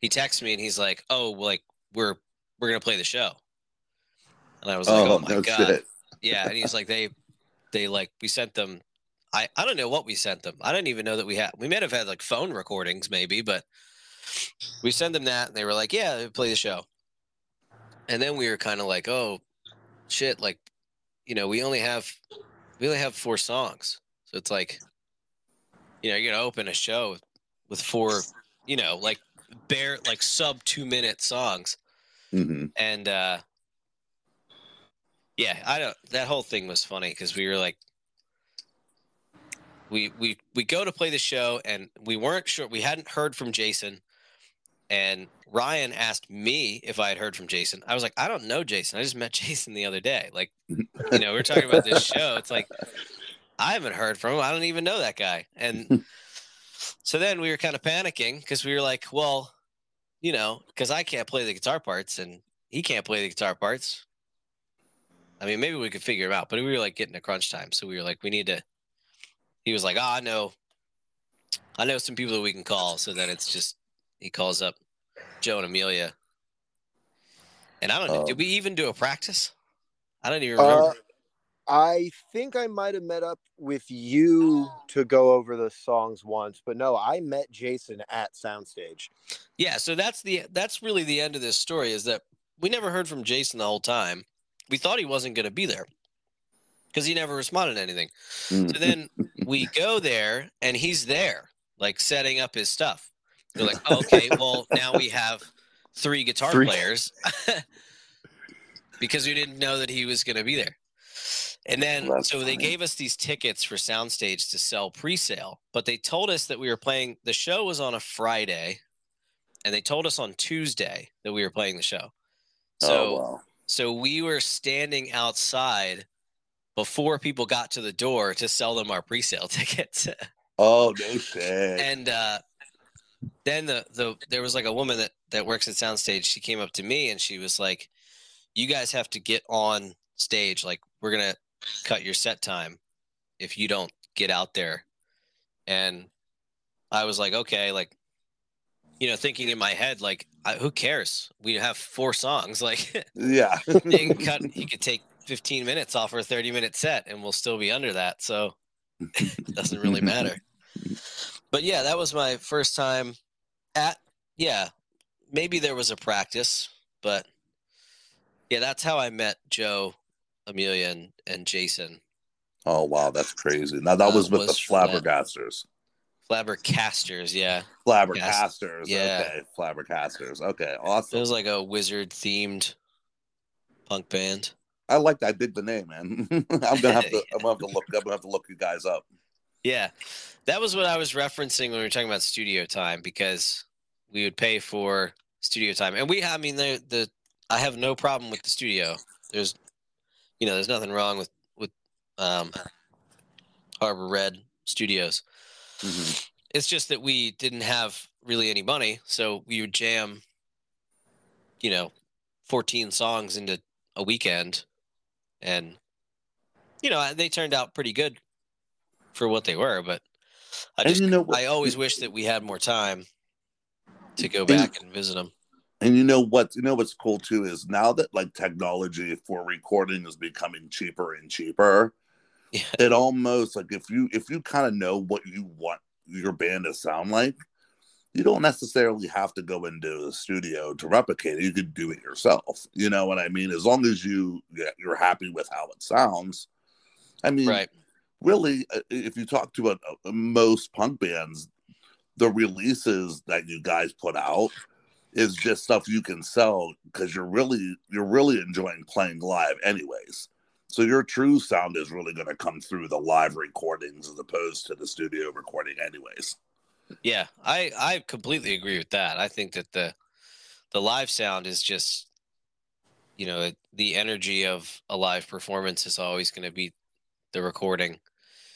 he texts me and he's like, "Oh, well, like we're we're gonna play the show," and I was like, "Oh, oh my no god, shit. Yeah." And he's like, "They they like we sent them. I I don't know what we sent them. I didn't even know that we had. We may have had like phone recordings, maybe, but we sent them that. And they were like, "Yeah, play the show." And then we were kind of like, "Oh shit, like you know, we only have." We only have four songs. So it's like, you know, you're going to open a show with, with four, you know, like bare, like sub two minute songs. Mm-hmm. And uh, yeah, I don't, that whole thing was funny because we were like, we, we, we go to play the show and we weren't sure. We hadn't heard from Jason. And Ryan asked me if I had heard from Jason. I was like, I don't know Jason. I just met Jason the other day. Like, you know, we we're talking about this show. It's like, I haven't heard from him. I don't even know that guy. And so then we were kind of panicking because we were like, well, you know, because I can't play the guitar parts and he can't play the guitar parts. I mean, maybe we could figure him out, but we were like getting a crunch time. So we were like, we need to, he was like, oh, I know, I know some people that we can call. So then it's just, he calls up Joe and Amelia, and I don't know. Um, did we even do a practice? I don't even remember. Uh, I think I might have met up with you to go over the songs once, but no, I met Jason at Soundstage. Yeah, so that's the that's really the end of this story is that we never heard from Jason the whole time. We thought he wasn't going to be there because he never responded to anything. So then we go there, and he's there, like setting up his stuff. They're like, oh, okay, well, now we have three guitar three. players because we didn't know that he was going to be there. And then, That's so funny. They gave us these tickets for Soundstage to sell pre-sale, but they told us that we were playing, the show was on a Friday, and they told us on Tuesday that we were playing the show. So, oh, wow. So we were standing outside before people got to the door to sell them our pre-sale tickets. Oh, no shit. And, uh, then the the there was like a woman that that works at Soundstage. She came up to me and she was like, "You guys have to get on stage. Like, we're gonna cut your set time if you don't get out there." And I was like, okay, like, you know, thinking in my head, like, I, who cares? We have four songs. Like, yeah, he can cut, he could take fifteen minutes off our thirty minute set and we'll still be under that. So it doesn't really matter. But yeah, that was my first time at, yeah, maybe there was a practice, but yeah, that's how I met Joe, Amelia, and, and Jason. Oh, wow. That's crazy. Now, that was uh, with was the Flabbergasters. Flabbergasters, yeah. Flabbergasters, yeah. Okay. Flabbergasters, okay. Awesome. It was like a wizard-themed punk band. I like that. I dig the name, man. I'm gonna have to. I'm gonna have to look. I'm gonna have to look you guys up. Yeah, that was what I was referencing when we were talking about studio time, because we would pay for studio time, and we. I mean, the the. I have no problem with the studio. There's, you know, there's nothing wrong with with, um, Harbor Red Studios. Mm-hmm. It's just that we didn't have really any money, so we would jam, you know, fourteen songs into a weekend, and, you know, they turned out pretty good for what they were. But I just, you know, I always wish that we had more time to go back and, and visit them. And you know what? You know what's cool too is now that, like, technology for recording is becoming cheaper and cheaper. Yeah. It almost, like, if you if you kind of know what you want your band to sound like, you don't necessarily have to go into the studio to replicate it. You could do it yourself. You know what I mean? As long as you you're happy with how it sounds. I mean, right. Really, if you talk to a, a, most punk bands, the releases that you guys put out is just stuff you can sell because you're really you're really enjoying playing live, anyways. So your true sound is really going to come through the live recordings as opposed to the studio recording anyways. Yeah, I, I completely agree with that. I think that the the live sound is just, you know, the energy of a live performance is always going to be the recording.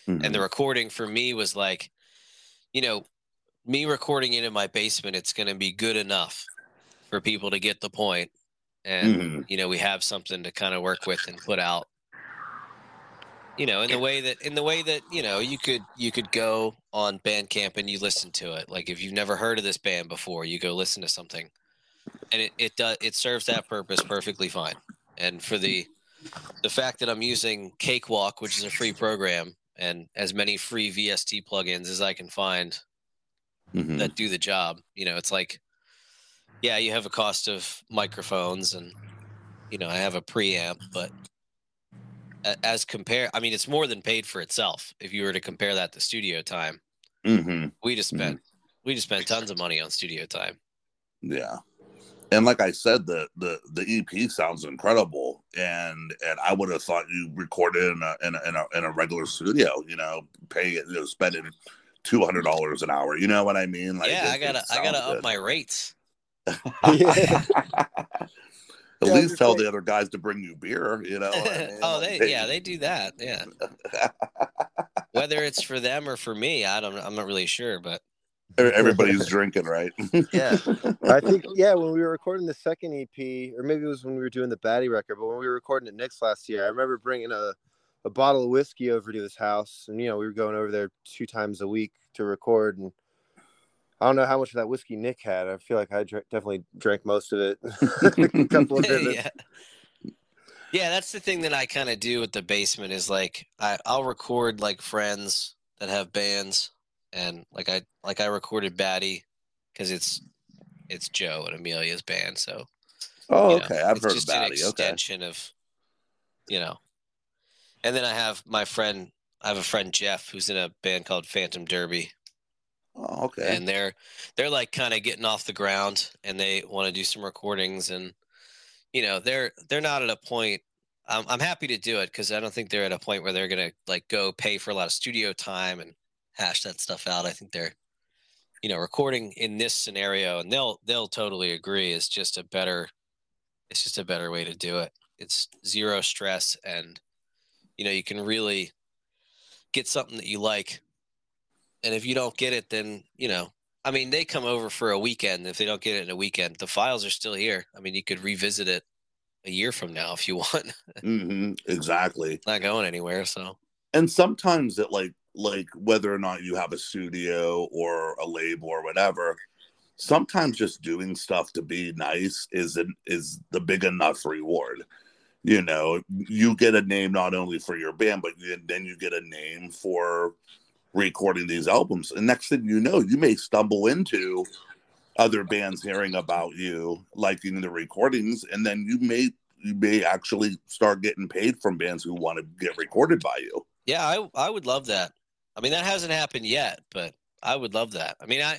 Mm-hmm. And the recording for me was like, you know, me recording it in my basement, it's going to be good enough for people to get the point. And, mm-hmm. you know, we have something to kind of work with and put out. You know, in the way that, in the way that, you know, you could, you could go on Bandcamp and you listen to it. Like, if you've never heard of this band before, you go listen to something, and it, it does, it serves that purpose perfectly fine. And for the, the fact that I'm using Cakewalk, which is a free program, and as many free V S T plugins as I can find mm-hmm. that do the job, you know, it's like, yeah, you have a cost of microphones and, you know, I have a preamp, but as compare, I mean, it's more than paid for itself. If you were to compare that to studio time, mm-hmm. we just spent mm-hmm. we just spent tons of money on studio time. Yeah, and like I said, the the the E P sounds incredible, and and I would have thought you recorded in a in a in a, in a regular studio. You know, pay you know, spending two hundred dollars an hour. You know what I mean? Like, yeah, it, I gotta I gotta up good. my rates. At yeah, least tell great. the other guys to bring you beer, you know. I mean, oh, they, they yeah, they do that. Yeah. Whether it's for them or for me, I don't. I'm not really sure, but everybody's drinking, right? Yeah, I think yeah. When we were recording the second E P, or maybe it was when we were doing the Batty record, but when we were recording at Nick's last year, I remember bringing a a bottle of whiskey over to his house, and you know we were going over there two times a week to record and. I don't know how much of that whiskey Nick had. I feel like I dr- definitely drank most of it. A couple of yeah. yeah, that's the thing that I kind of do with the basement is like I, I'll record like friends that have bands, and like I like I recorded Batty because it's it's Joe and Amelia's band. So oh, okay, you know, I've it's heard just Batty. An extension okay. of you know, and then I have my friend. I have a friend Jeff who's in a band called Phantom Derby. Oh, okay. And they're they're like kind of getting off the ground, and they want to do some recordings, and you know they're they're not at a point. I'm I'm happy to do it because I don't think they're at a point where they're gonna like go pay for a lot of studio time and hash that stuff out. I think they're you know recording in this scenario, and they'll they'll totally agree. It's just a better it's just a better way to do it. It's zero stress, and you know you can really get something that you like. And if you don't get it, then, you know, I mean, they come over for a weekend. If they don't get it in a weekend, the files are still here. I mean, you could revisit it a year from now if you want. Mm-hmm, exactly. It's not going anywhere. So, and sometimes it like like whether or not you have a studio or a label or whatever, sometimes just doing stuff to be nice is an, is the big enough reward. You know, you get a name not only for your band, but then you get a name for recording these albums. And next thing you know, you may stumble into other bands hearing about you, liking the recordings, and then you may you may actually start getting paid from bands who want to get recorded by you. Yeah, I I would love that. I mean, that hasn't happened yet, but I would love that. I mean, I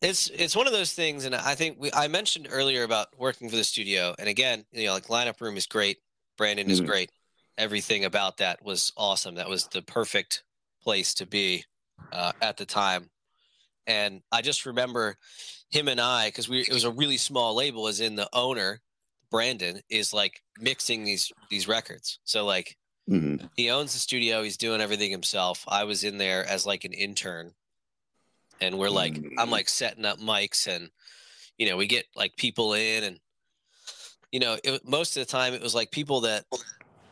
it's it's one of those things, and I think we I mentioned earlier about working for the studio, and again, you know, like Lineup Room is great, Brandon is mm-hmm. great, everything about that was awesome. That was the perfect place to be uh, at the time. And I just remember him and I, because we it was a really small label, as in the owner, Brandon, is like mixing these these records. So like mm-hmm. he owns the studio, he's doing everything himself. I was in there as like an intern, and we're like mm-hmm. I'm like setting up mics, and you know we get like people in, and you know it, most of the time it was like people that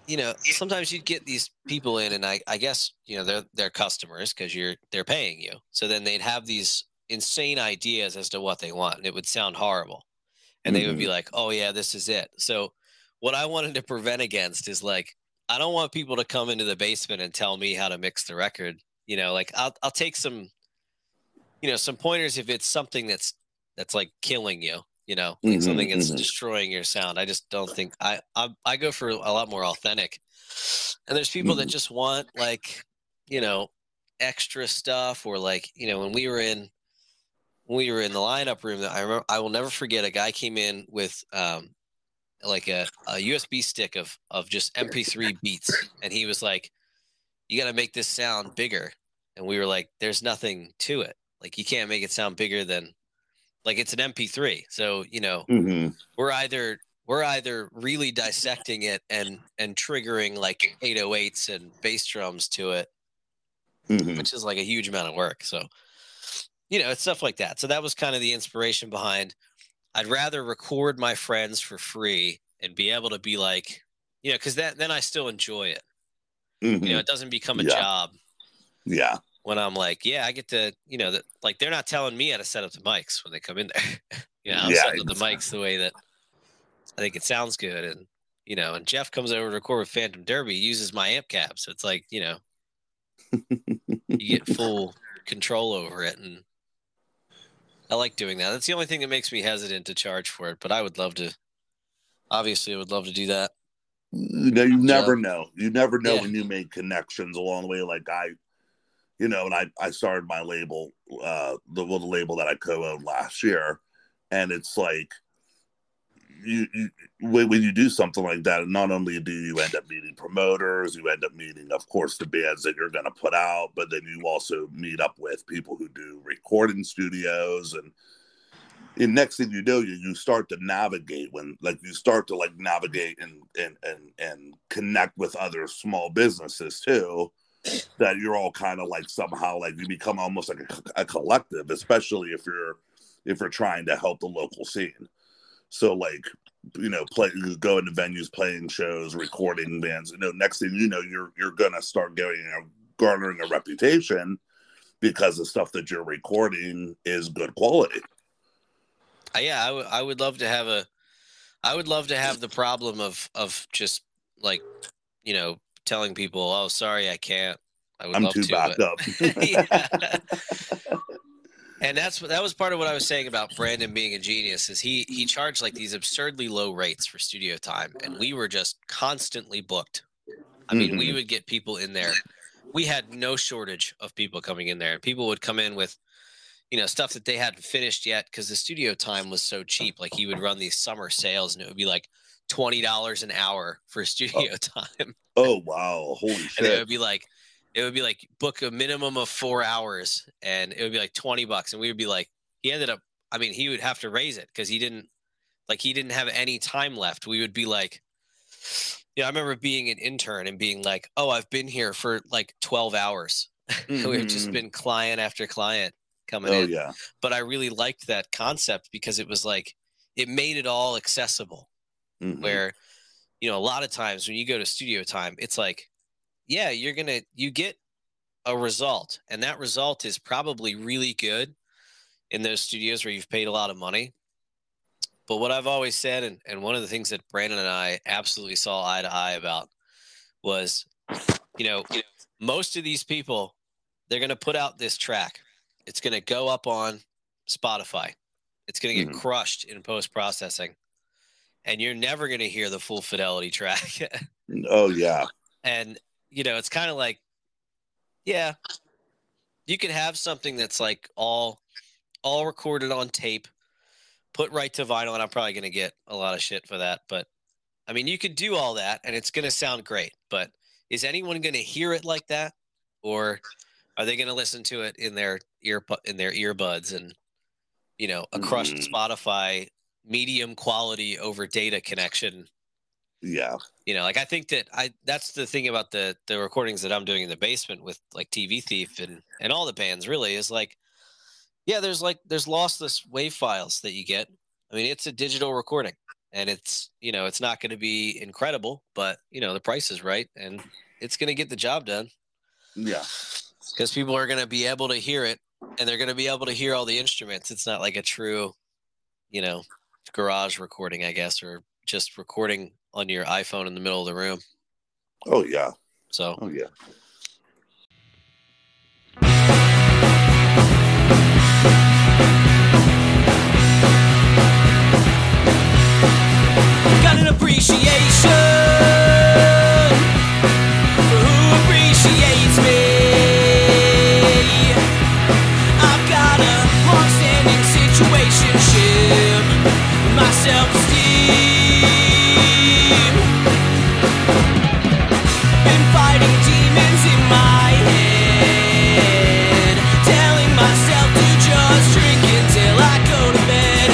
you know sometimes you get these people in, and I, I guess you know they're they're customers because you're they're paying you. So then they'd have these insane ideas as to what they want, and it would sound horrible, and mm-hmm. they would be like, "Oh yeah, this is it." So what I wanted to prevent against is like I don't want people to come into the basement and tell me how to mix the record. You know, like I'll I'll take some you know some pointers if it's something that's that's like killing you. You know, like mm-hmm, something that's mm-hmm. destroying your sound. I just don't think I, I I go for a lot more authentic. And there's people mm-hmm. that just want like, you know, extra stuff, or like, you know, when we were in when we were in the Lineup Room, that I remember, I will never forget, a guy came in with um like a, a U S B stick of of just M P three beats, and he was like, "You got to make this sound bigger." And we were like, "There's nothing to it. Like you can't make it sound bigger than like it's an M P three, so you know mm-hmm. we're either we're either really dissecting it and and triggering like eight oh eights and bass drums to it, mm-hmm. which is like a huge amount of work." So you know it's stuff like that. So that was kind of the inspiration behind. I'd rather record my friends for free and be able to be like, you know, because that then I still enjoy it. Mm-hmm. You know, it doesn't become a yeah. job. Yeah. When I'm like, yeah, I get to, you know, that like they're not telling me how to set up the mics when they come in there. you know, I'm yeah, setting up the mics the way that I think it sounds good. And, you know, and Jeff comes over to record with Phantom Derby, uses my amp cap. So it's like, you know, you get full control over it. And I like doing that. That's the only thing that makes me hesitant to charge for it. But I would love to, obviously, I would love to do that. You know, you never so, know. You never know yeah. when you make connections along the way. Like I, You know, and I, I started my label, uh, the, well, the label that I co-owned last year. And it's like, you, you when you do something like that, not only do you end up meeting promoters, you end up meeting, of course, the bands that you're going to put out, but then you also meet up with people who do recording studios. And, and next thing you know, you, you start to navigate when, like, you start to, like, navigate and and and, and connect with other small businesses, too. That you're all kind of like somehow like you become almost like a, a collective, especially if you're if you're trying to help the local scene. So like you know, play going to venues, playing shows, recording bands. You know, next thing you know, you're you're gonna start getting you know, garnering a reputation because the stuff that you're recording is good quality. Yeah, I, w- I would love to have a. I would love to have the problem of of just like you know. telling people, "Oh, sorry, I can't. I would I'm love too to, backed but... up." And that's that was part of what I was saying about Brandon being a genius. Is he he charged like these absurdly low rates for studio time, and we were just constantly booked. I mean, mm-hmm. we would get people in there. We had no shortage of people coming in there, and people would come in with, you know, stuff that they hadn't finished yet because the studio time was so cheap. Like he would run these summer sales, and it would be like twenty dollars an hour for studio oh. time. Oh, wow. Holy shit. And it would be like, it would be like book a minimum of four hours and it would be like twenty bucks. And we would be like, he ended up, I mean, he would have to raise it because he didn't like, he didn't have any time left. We would be like, you know, I remember being an intern and being like, "Oh, I've been here for like twelve hours." Mm-hmm. We've just been client after client coming oh, in. Yeah. But I really liked that concept because it was like, it made it all accessible. Mm-hmm. Where, you know, a lot of times when you go to studio time, it's like, yeah, you're going to, you get a result. And that result is probably really good in those studios where you've paid a lot of money. But what I've always said, and, and one of the things that Brandon and I absolutely saw eye to eye about was, you know, most of these people, they're going to put out this track. It's going to go up on Spotify. It's going to get mm-hmm. crushed in post-processing. And you're never going to hear the full fidelity track. Oh, yeah. And, you know, it's kind of like, yeah, you could have something that's like all all recorded on tape, put right to vinyl, and I'm probably going to get a lot of shit for that. But, I mean, you could do all that, and it's going to sound great. But is anyone going to hear it like that? Or are they going to listen to it in their ear in their earbuds and, you know, a crushed mm. Spotify medium quality over data connection? Yeah. You know, like I think that I that's the thing about the the recordings that I'm doing in the basement with like T V Thief and, and all the bands really is like, yeah, there's like there's lossless wave files that you get. I mean, it's a digital recording and it's, you know, it's not going to be incredible, but, you know, the price is right and it's going to get the job done. Yeah. Because people are going to be able to hear it and they're going to be able to hear all the instruments. It's not like a true, you know, garage recording, I guess, or just recording on your iPhone in the middle of the room. Oh, yeah. So. Oh, yeah. Got an appreciation for who appreciates me. My self-esteem, been fighting demons in my head, telling myself to just drink until I go to bed.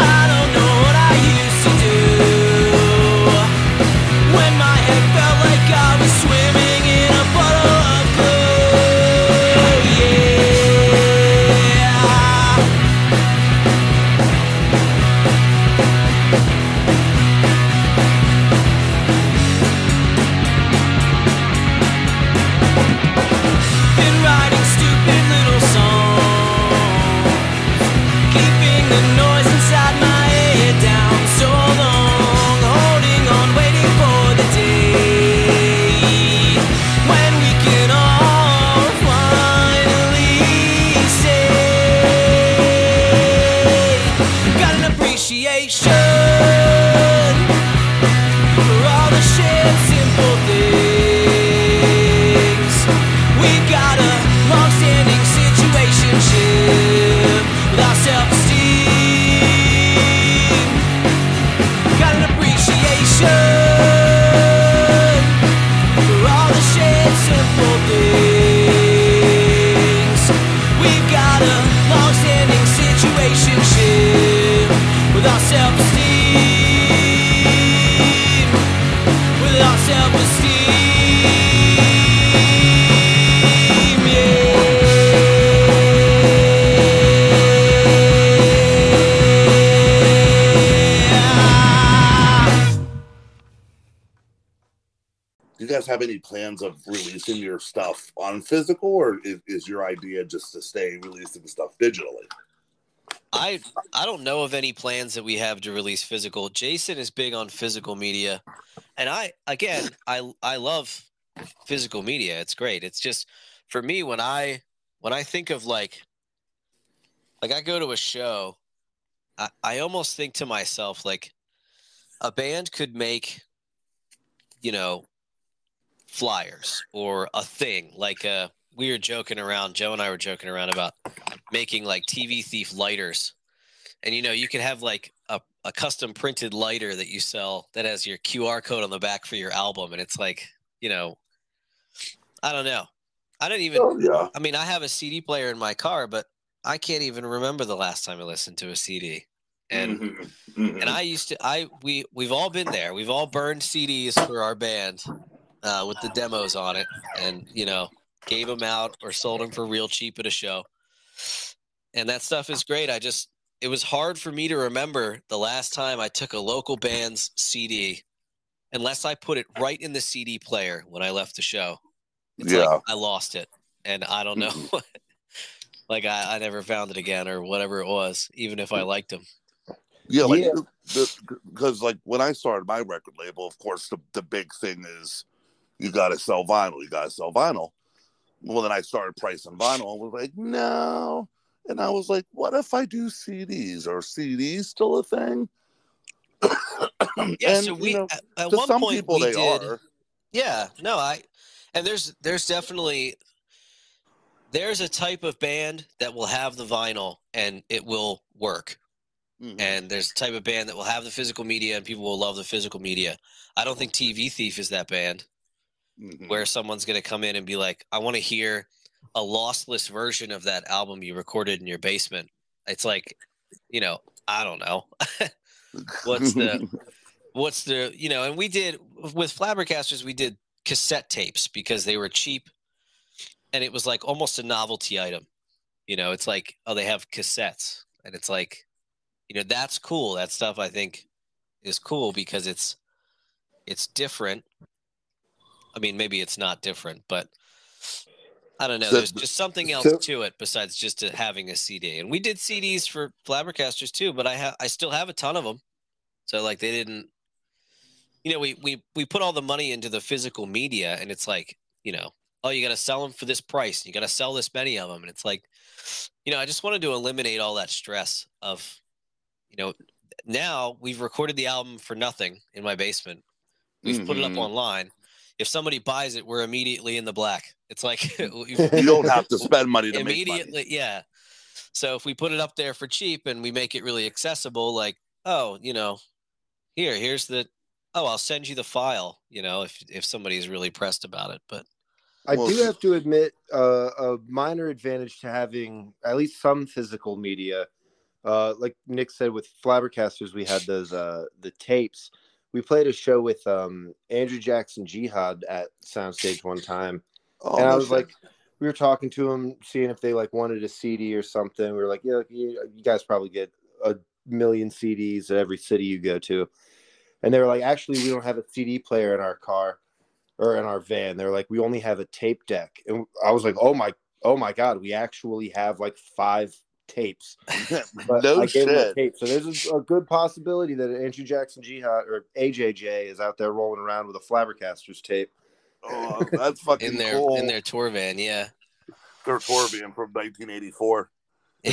I don't know what I used to do, when my head felt like I was swimming in a puddle of glue. Yeah. Have any plans of releasing your stuff on physical, or is, is your idea just to stay releasing stuff digitally? I I don't know of any plans that we have to release physical. Jason is big on physical media, and I again I I love physical media. It's great. It's just for me when I when I think of like like I go to a show, I, I almost think to myself like a band could make, you know, flyers or a thing like uh we were joking around Joe and I were joking around about making like T V Thief lighters, and you know you could have like a, a custom printed lighter that you sell that has your Q R code on the back for your album, and it's like, you know, I don't know I don't even oh, yeah. I mean, I have a C D player in my car, but I can't even remember the last time I listened to a C D. And mm-hmm. Mm-hmm. and I used to I we we've all been there. We've all burned C Ds for our band Uh, with the demos on it, and you know, gave them out or sold them for real cheap at a show. and that stuff is great. I just, it was hard for me to remember the last time I took a local band's C D, unless I put it right in the C D player when I left the show. It's yeah. like I lost it, and I don't know. Like I, I never found it again, or whatever it was, even if I liked them. Yeah, like because yeah. like when I started my record label, of course the, the big thing is you got to sell vinyl. You got to sell vinyl. Well, then I started pricing vinyl and was like, no. And I was like, what if I do C Ds? Are C Ds still a thing? Yeah, and, so we, you know, at, at one some point people, we they did, are. Yeah, no, I, and there's, there's definitely, there's a type of band that will have the vinyl and it will work. Mm-hmm. And there's a type of band that will have the physical media and people will love the physical media. I don't think T V Thief is that band. Mm-hmm. Where someone's going to come in and be like, I want to hear a lossless version of that album you recorded in your basement. It's like, you know, I don't know. What's the, what's the, you know, and we did with Flabbergasters, we did cassette tapes because they were cheap and it was like almost a novelty item. You know, it's like, oh, they have cassettes. And it's like, you know, that's cool. That stuff I think is cool because it's, it's different. I mean, maybe it's not different, but I don't know. There's just something else to it besides just having a C D. And we did C Ds for Flabbergasters too, but I ha- I still have a ton of them. So like they didn't, you know, we, we, we put all the money into the physical media and it's like, you know, oh, you got to sell them for this price. You got to sell this many of them. And it's like, you know, I just wanted to eliminate all that stress of, you know, now we've recorded the album for nothing in my basement. We've mm-hmm. put it up online. If somebody buys it, we're immediately in the black. It's like you don't have to spend money to immediately, make money. Yeah. So if we put it up there for cheap and we make it really accessible, like, oh, you know, here, here's the, oh, I'll send you the file, you know, if if somebody's really pressed about it. But I well, do have to admit uh, a minor advantage to having at least some physical media. Uh, like Nick said, with Flabbergasters, we had those uh, the tapes. We played a show with um, Andrew Jackson Jihad at Soundstage one time. Oh, and I was shit. like, we were talking to him, seeing if they like wanted a C D or something. We were like, yeah, you, you guys probably get a million C Ds at every city you go to. And they were like, actually, we don't have a C D player in our car or in our van. They were like, we only have a tape deck. And I was like, oh my, oh my God, we actually have like five tapes. But no I gave shit. Tape. So there's a, a good possibility that Andrew Jackson Jihad or A J J is out there rolling around with a Flabbergasters tape. Oh, that's fucking in their cool. in their tour van, yeah. Their tour van from nineteen eighty-four.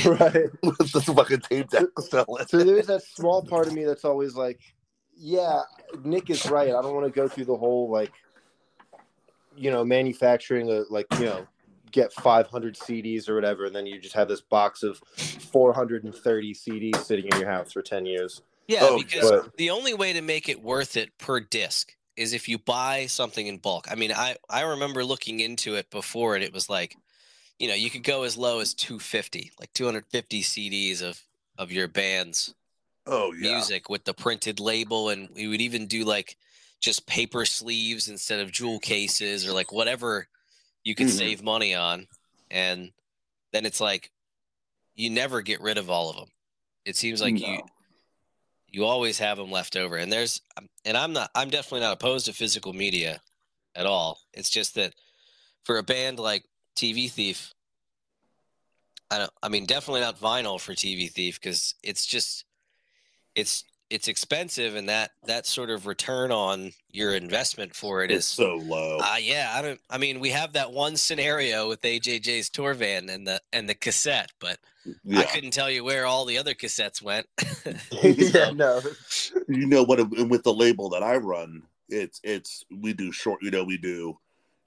Right. With the fucking tape deck. So there's that small part of me that's always like, yeah, Nick is right. I don't want to go through the whole like, you know, manufacturing a like, you know, get five hundred C Ds or whatever, and then you just have this box of four hundred thirty C Ds sitting in your house for ten years. Yeah, oh, because but... the only way to make it worth it per disc is if you buy something in bulk. I mean, I, I remember looking into it before, and it was like, you know, you could go as low as two hundred fifty, like two hundred fifty C Ds of, of your band's oh, yeah. music with the printed label, and we would even do, like, just paper sleeves instead of jewel cases or, like, whatever you can mm-hmm. save money on, and then it's like you never get rid of all of them. It seems like no. you you always have them left over. And there's and I'm not I'm definitely not opposed to physical media at all. It's just that for a band like T V Thief, I don't I mean definitely not vinyl for T V Thief because it's just it's it's expensive, and that, that sort of return on your investment for it it's is so low. Uh, yeah. I don't, I mean, we have that one scenario with A J J's tour van and the, and the cassette, but yeah. I couldn't tell you where all the other cassettes went. Yeah, no. You know what, with the label that I run, it's, it's, we do short, you know, we do,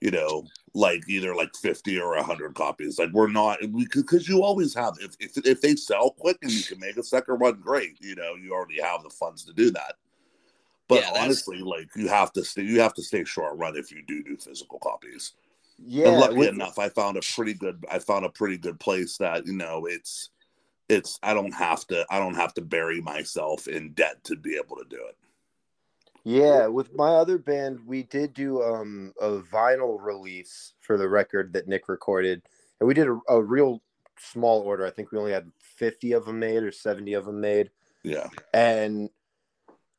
you know, like either like fifty or a hundred copies. Like we're not, we because you always have, if, if if they sell quick and you can make a second run, great. You know, you already have the funds to do that. But yeah, honestly, like you have to stay, you have to stay short run if you do do physical copies. Yeah. And luckily enough, I found a pretty good, I found a pretty good place that, you know, it's, it's, I don't have to, I don't have to bury myself in debt to be able to do it. Yeah, with my other band, we did do um, a vinyl release for the record that Nick recorded, and we did a, a real small order. I think we only had fifty of them made or seventy of them made. Yeah. And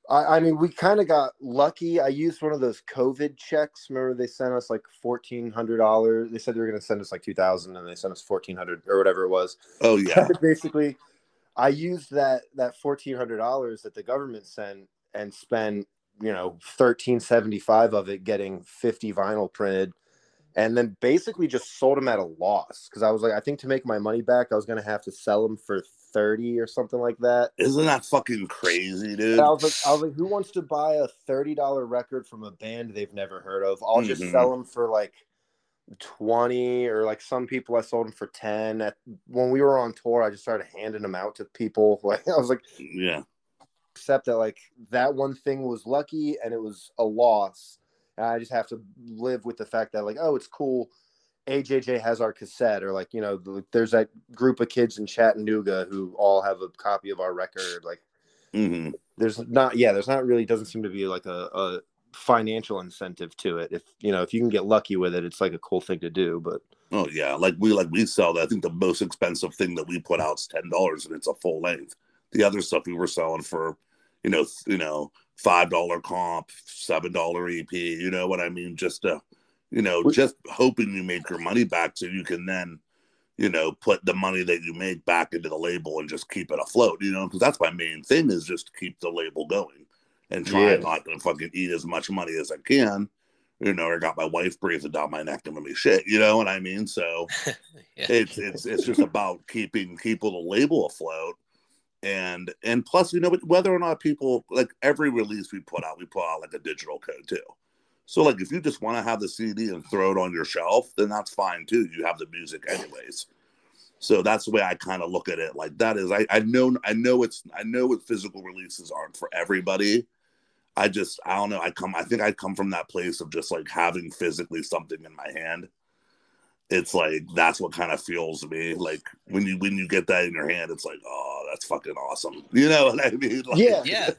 I, I mean, we kind of got lucky. I used one of those COVID checks. Remember, they sent us like fourteen hundred dollars. They said they were going to send us like two thousand dollars, and they sent us fourteen hundred dollars or whatever it was. Oh, yeah. Basically, I used that that fourteen hundred dollars that the government sent and spent, you know, thirteen seventy-five of it getting fifty vinyl printed, and then basically just sold them at a loss, because I was like, I think to make my money back, I was going to have to sell them for thirty or something like that. Isn't that fucking crazy, dude? And I was like, I was like, who wants to buy a thirty dollar record from a band they've never heard of? I'll mm-hmm. just sell them for like twenty, or like some people I sold them for ten. At, when we were on tour, I just started handing them out to people. Like, I was like, yeah. Except that, like, that one thing was lucky and it was a loss. And I just have to live with the fact that, like, oh, it's cool. A J J has our cassette, or, like, you know, there's that group of kids in Chattanooga who all have a copy of our record. Like, mm-hmm. there's not, yeah, there's not really, doesn't seem to be like a, a financial incentive to it. If, you know, if you can get lucky with it, it's like a cool thing to do. But, oh, yeah, like we, like we sell that. I think the most expensive thing that we put out is ten dollars, and it's a full length. The other stuff we were selling for, you know, you know, five dollar comp, seven dollar E P, you know what I mean? Just, uh, you know, just hoping you make your money back so you can then, you know, put the money that you make back into the label and just keep it afloat, you know? Because that's my main thing, is just keep the label going and try yeah. not to fucking eat as much money as I can. You know, I got my wife breathing down my neck giving me shit, you know what I mean? So yeah. it's, it's, it's just about keeping, keeping the label afloat. And and plus, you know, whether or not people, like, every release we put out, we put out like a digital code too. So, like, if you just want to have the C D and throw it on your shelf, then that's fine too. You have the music anyways. So that's the way I kind of look at it. Like, that is, I, I know I know it's I know what physical releases aren't for everybody. I just I don't know. I come I think I come from that place of just like having physically something in my hand. It's like, that's what kind of fuels me. Like, when you when you get that in your hand, it's like, oh, that's fucking awesome. You know what I mean? Like, yeah, yeah.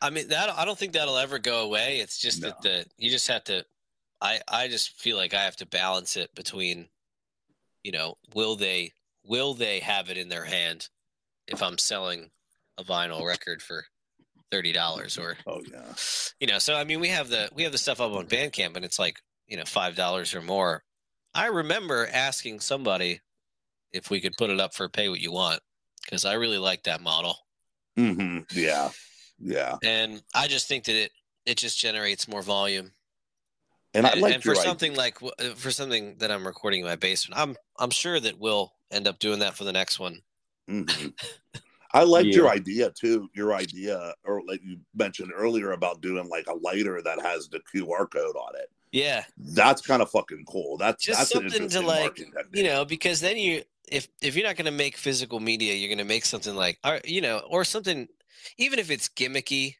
I mean, that I don't think that'll ever go away. It's just no. that the you just have to. I I just feel like I have to balance it between, you know, will they will they have it in their hand if I'm selling a vinyl record for thirty dollars or oh yeah, you know. So I mean, we have the we have the stuff up on Bandcamp, and it's like, you know, five dollars or more. I remember asking somebody if we could put it up for pay what you want, because I really like that model. Mm-hmm. Yeah. Yeah. And I just think that it, it just generates more volume. And, and, I like and for something idea. like for something that I'm recording in my basement, I'm I'm sure that we'll end up doing that for the next one. Mm-hmm. I liked yeah. your idea too. Your idea, or like you mentioned earlier, about doing like a lighter that has the Q R code on it. Yeah, that's kind of fucking cool. That's just that's something to, like, you know, because then you, if if you're not going to make physical media, you're going to make something like, you know, or something, even if it's gimmicky.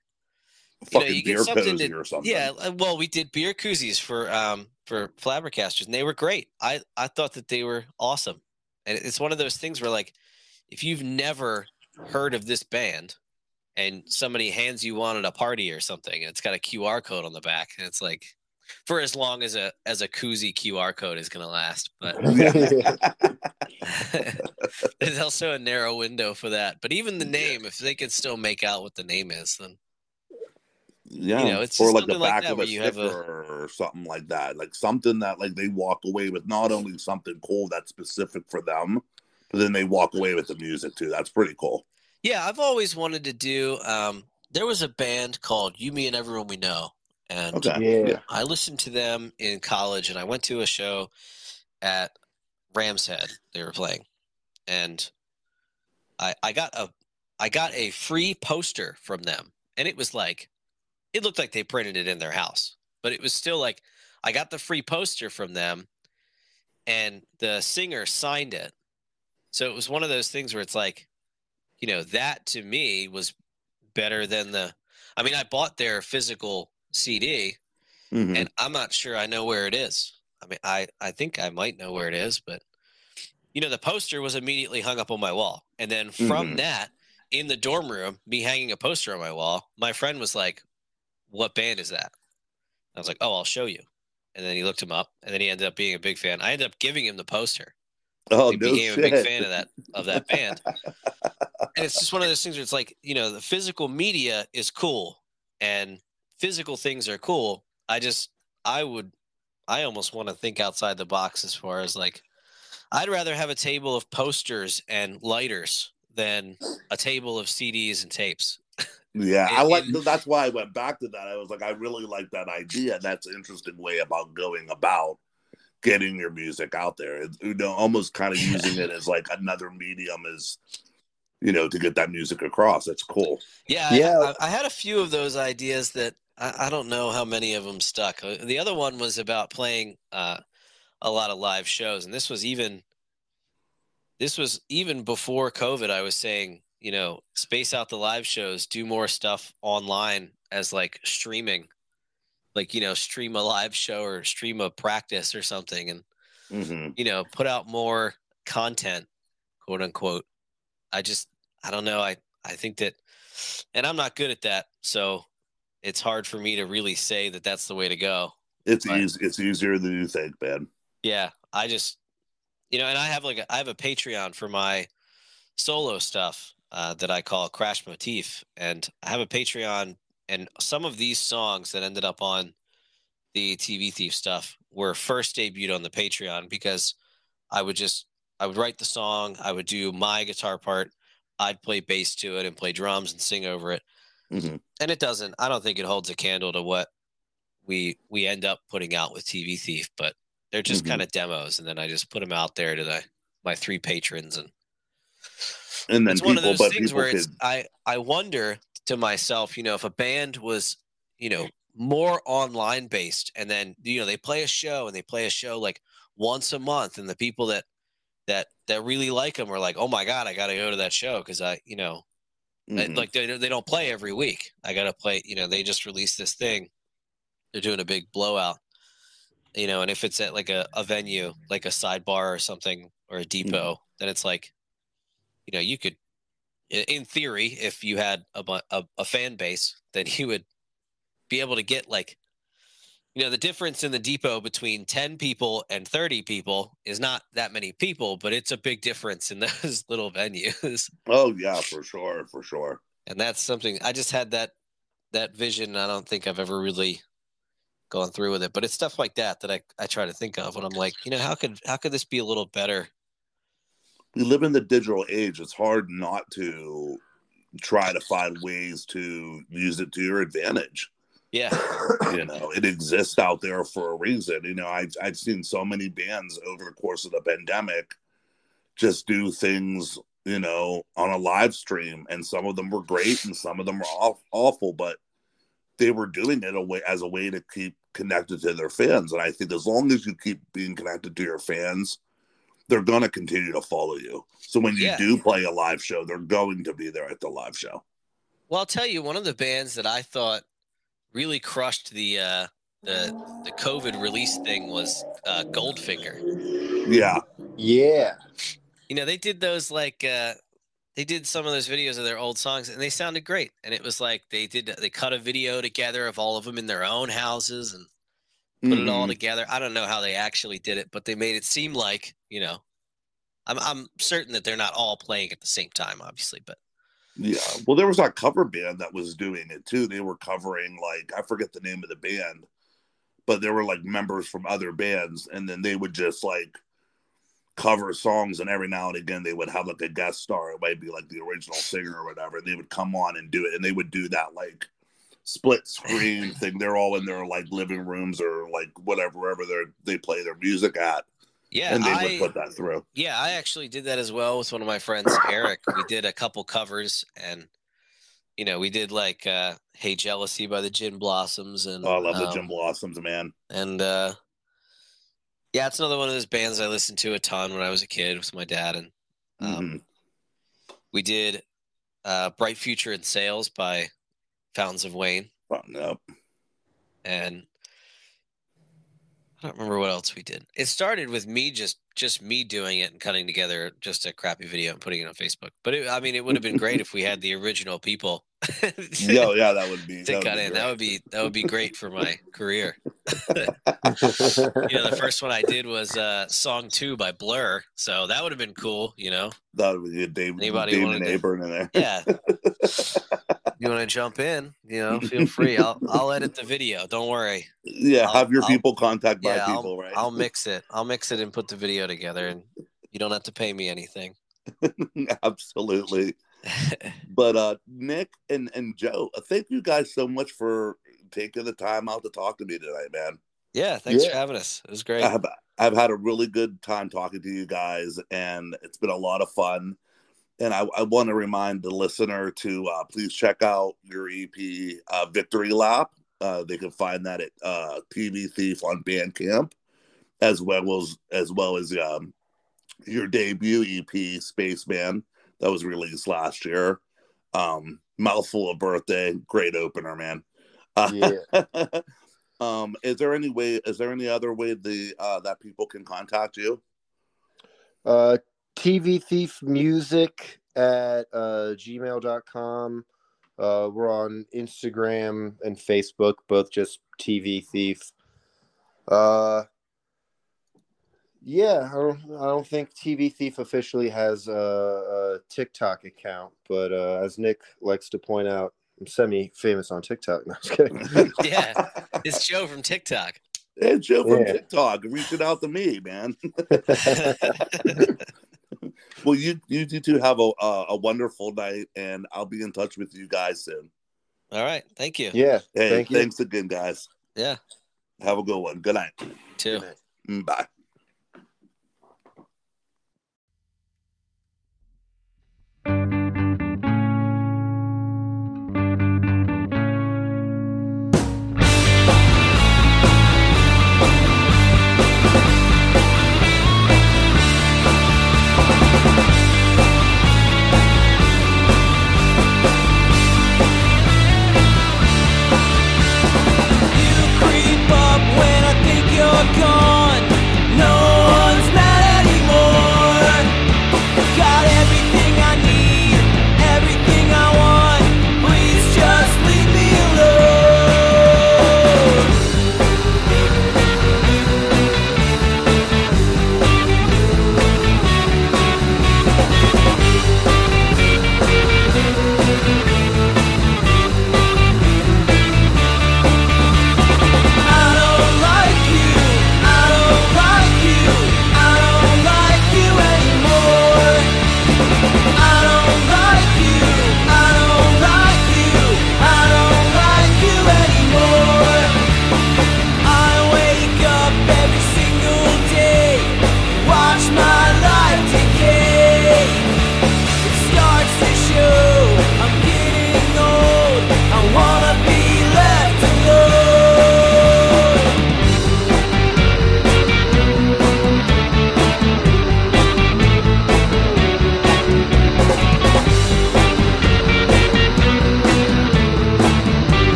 You know, you get something to, or something. Yeah, well, we did beer koozies for um for Flabbergasters, and they were great. I I thought that they were awesome, and it's one of those things where, like, if you've never heard of this band, and somebody hands you one at a party or something, and it's got a Q R code on the back, and it's like, for as long as a as a koozie Q R code is going to last, but there's also a narrow window for that. But even the name, if they could still make out what the name is, then yeah, you know, it's or just like the back like of a sticker a... or something like that, like something that, like, they walk away with not only something cool that's specific for them, but then they walk away with the music too. That's pretty cool. Yeah, I've always wanted to do. Um, there was a band called You, Me, and Everyone We Know. And okay. yeah. I listened to them in college, and I went to a show at Ram's Head. They were playing, and I I got a I got a free poster from them, and it was like, it looked like they printed it in their house, but it was still like, I got the free poster from them, and the singer signed it. So it was one of those things where it's like, you know, that to me was better than the. I mean, I bought their physical C D, mm-hmm. and I'm not sure I know where it is. I mean, I, I think I might know where it is, but, you know, the poster was immediately hung up on my wall. And then from mm-hmm. that, in the dorm room, me hanging a poster on my wall, my friend was like, what band is that? I was like, oh, I'll show you. And then he looked him up, and then he ended up being a big fan. I ended up giving him the poster. Oh, he no became shit. a big fan of that of that band. And it's just one of those things where it's like, you know, the physical media is cool and physical things are cool. I just I would I almost want to think outside the box as far as like, I'd rather have a table of posters and lighters than a table of C Ds and tapes. Yeah, and, I like. That's why I went back to that. I was like, I really like that idea. That's an interesting way about going about getting your music out there. It, you know, almost kind of using it as like another medium, is, you know, to get that music across. That's cool. Yeah, yeah. I, I had a few of those ideas that I, I don't know how many of them stuck. The other one was about playing uh, a lot of live shows, and this was even this was even before COVID. I was saying, you know, space out the live shows, do more stuff online as like streaming, like, you know, stream a live show or stream a practice or something, and, mm-hmm. you know, put out more content, quote unquote. I just, I don't know. I, I think that, and I'm not good at that. So it's hard for me to really say that that's the way to go. It's but, easy. It's easier than you think, man. Yeah. I just, you know, and I have like, a, I have a Patreon for my solo stuff. Uh, that I call Crash Motif, and I have a Patreon, and some of these songs that ended up on the T V Thief stuff were first debuted on the Patreon because I would just, I would write the song, I would do my guitar part, I'd play bass to it and play drums and sing over it. Mm-hmm. And it doesn't, I don't think it holds a candle to what we we end up putting out with T V Thief, but they're just mm-hmm. kind of demos, and then I just put them out there to the, my three patrons, and And then it's people, one of those but things where it's, I, I wonder to myself, you know, if a band was, you know, more online based, and then, you know, they play a show and they play a show like once a month, and the people that that that really like them are like, oh my God, I got to go to that show because I, you know, mm-hmm. I, like they, they don't play every week. I got to play, you know, they just released this thing. They're doing a big blowout, you know, and if it's at like a, a venue, like a sidebar or something or a depot, mm-hmm. then it's like, you know, you could, in theory, if you had a, a, a fan base, then you would be able to get like, you know, the difference in the depot between ten people and thirty people is not that many people, but it's a big difference in those little venues. Oh, yeah, for sure. For sure. And that's something I just had that, that vision. I don't think I've ever really gone through with it, but it's stuff like that that I, I try to think of when I'm like, you know, how could, how could this be a little better? We live in the digital age. It's hard not to try to find ways to use it to your advantage. Yeah. You know, it exists out there for a reason. You know, I've, I've seen so many bands over the course of the pandemic just do things, you know, on a live stream, and some of them were great and some of them were off, awful, but they were doing it a way, as a way to keep connected to their fans. And I think as long as you keep being connected to your fans, they're going to continue to follow you. So when you yeah. do play a live show, they're going to be there at the live show. Well, I'll tell you, one of the bands that I thought really crushed the uh, the, the COVID release thing was uh, Goldfinger. Yeah. Yeah. You know, they did those like, uh, they did some of those videos of their old songs, and they sounded great. And it was like they did, they cut a video together of all of them in their own houses and put it all together. I don't know how they actually did it, but they made it seem like, you know, I'm I'm certain that they're not all playing at the same time, obviously, but yeah. Well, there was that cover band that was doing it too. They were covering, like, I forget the name of the band, but there were like members from other bands, and then they would just like cover songs, and every now and again they would have like a guest star. It might be like the original singer or whatever, and they would come on and do it, and they would do that like split screen thing. They're all in their like living rooms or like whatever, wherever they they play their music at. Yeah, and they I, would put that through. Yeah, I actually did that as well with one of my friends, Eric. We did a couple covers, and you know, we did like uh, "Hey Jealousy" by the Gin Blossoms, and oh, I love um, the Gin Blossoms, man. And uh, yeah, it's another one of those bands I listened to a ton when I was a kid with my dad, and um, mm-hmm. we did uh, "Bright Future in Sales" by Fountains of Wayne. Oh, no. And I don't remember what else we did. It started with me just just me doing it and cutting together just a crappy video and putting it on Facebook. But it, I mean, it would have been great if we had the original people. to, yeah, yeah, that would be to that cut would be in. Great. That would be that would be great for my career. You know, the first one I did was uh, "Song Two" by Blur, so that would have been cool. You know, that would be Dave, anybody Dave wanted to, in there. Yeah. You want to jump in, you know, feel free. I'll I'll edit the video. Don't worry. Yeah, I'll, have your I'll, people contact my yeah, people, I'll, right? I'll mix it. I'll mix it and put the video together, and you don't have to pay me anything. Absolutely. But uh, Nick and, and Joe, thank you guys so much for taking the time out to talk to me tonight, man. Yeah, thanks yeah. for having us. It was great. I've, I've had a really good time talking to you guys, and it's been a lot of fun. And I, I want to remind the listener to uh, please check out your E P, uh, Victory Lap. Uh, they can find that at uh, T V Thief on Bandcamp, as well as as well as um, your debut E P, Spaceman, that was released last year. Um, mouthful of birthday, great opener, man. Uh, yeah. um, is there any way? Is there any other way the uh, that people can contact you? Uh. T V Thief Music at uh, gmail dot com. Uh, we're on Instagram and Facebook, both just T V Thief. Uh, yeah, I don't, I don't think T V Thief officially has a, a TikTok account, but uh, as Nick likes to point out, I'm semi-famous on TikTok. No, I'm just kidding. Yeah, it's Joe from TikTok. It's Joe from yeah. TikTok reaching out to me, man. Well, you, you two have a uh, a wonderful night, and I'll be in touch with you guys soon. All right. Thank you. Yeah. Hey, thank thanks you. again, guys. Yeah. Have a good one. Good night. Too. Good night. Bye.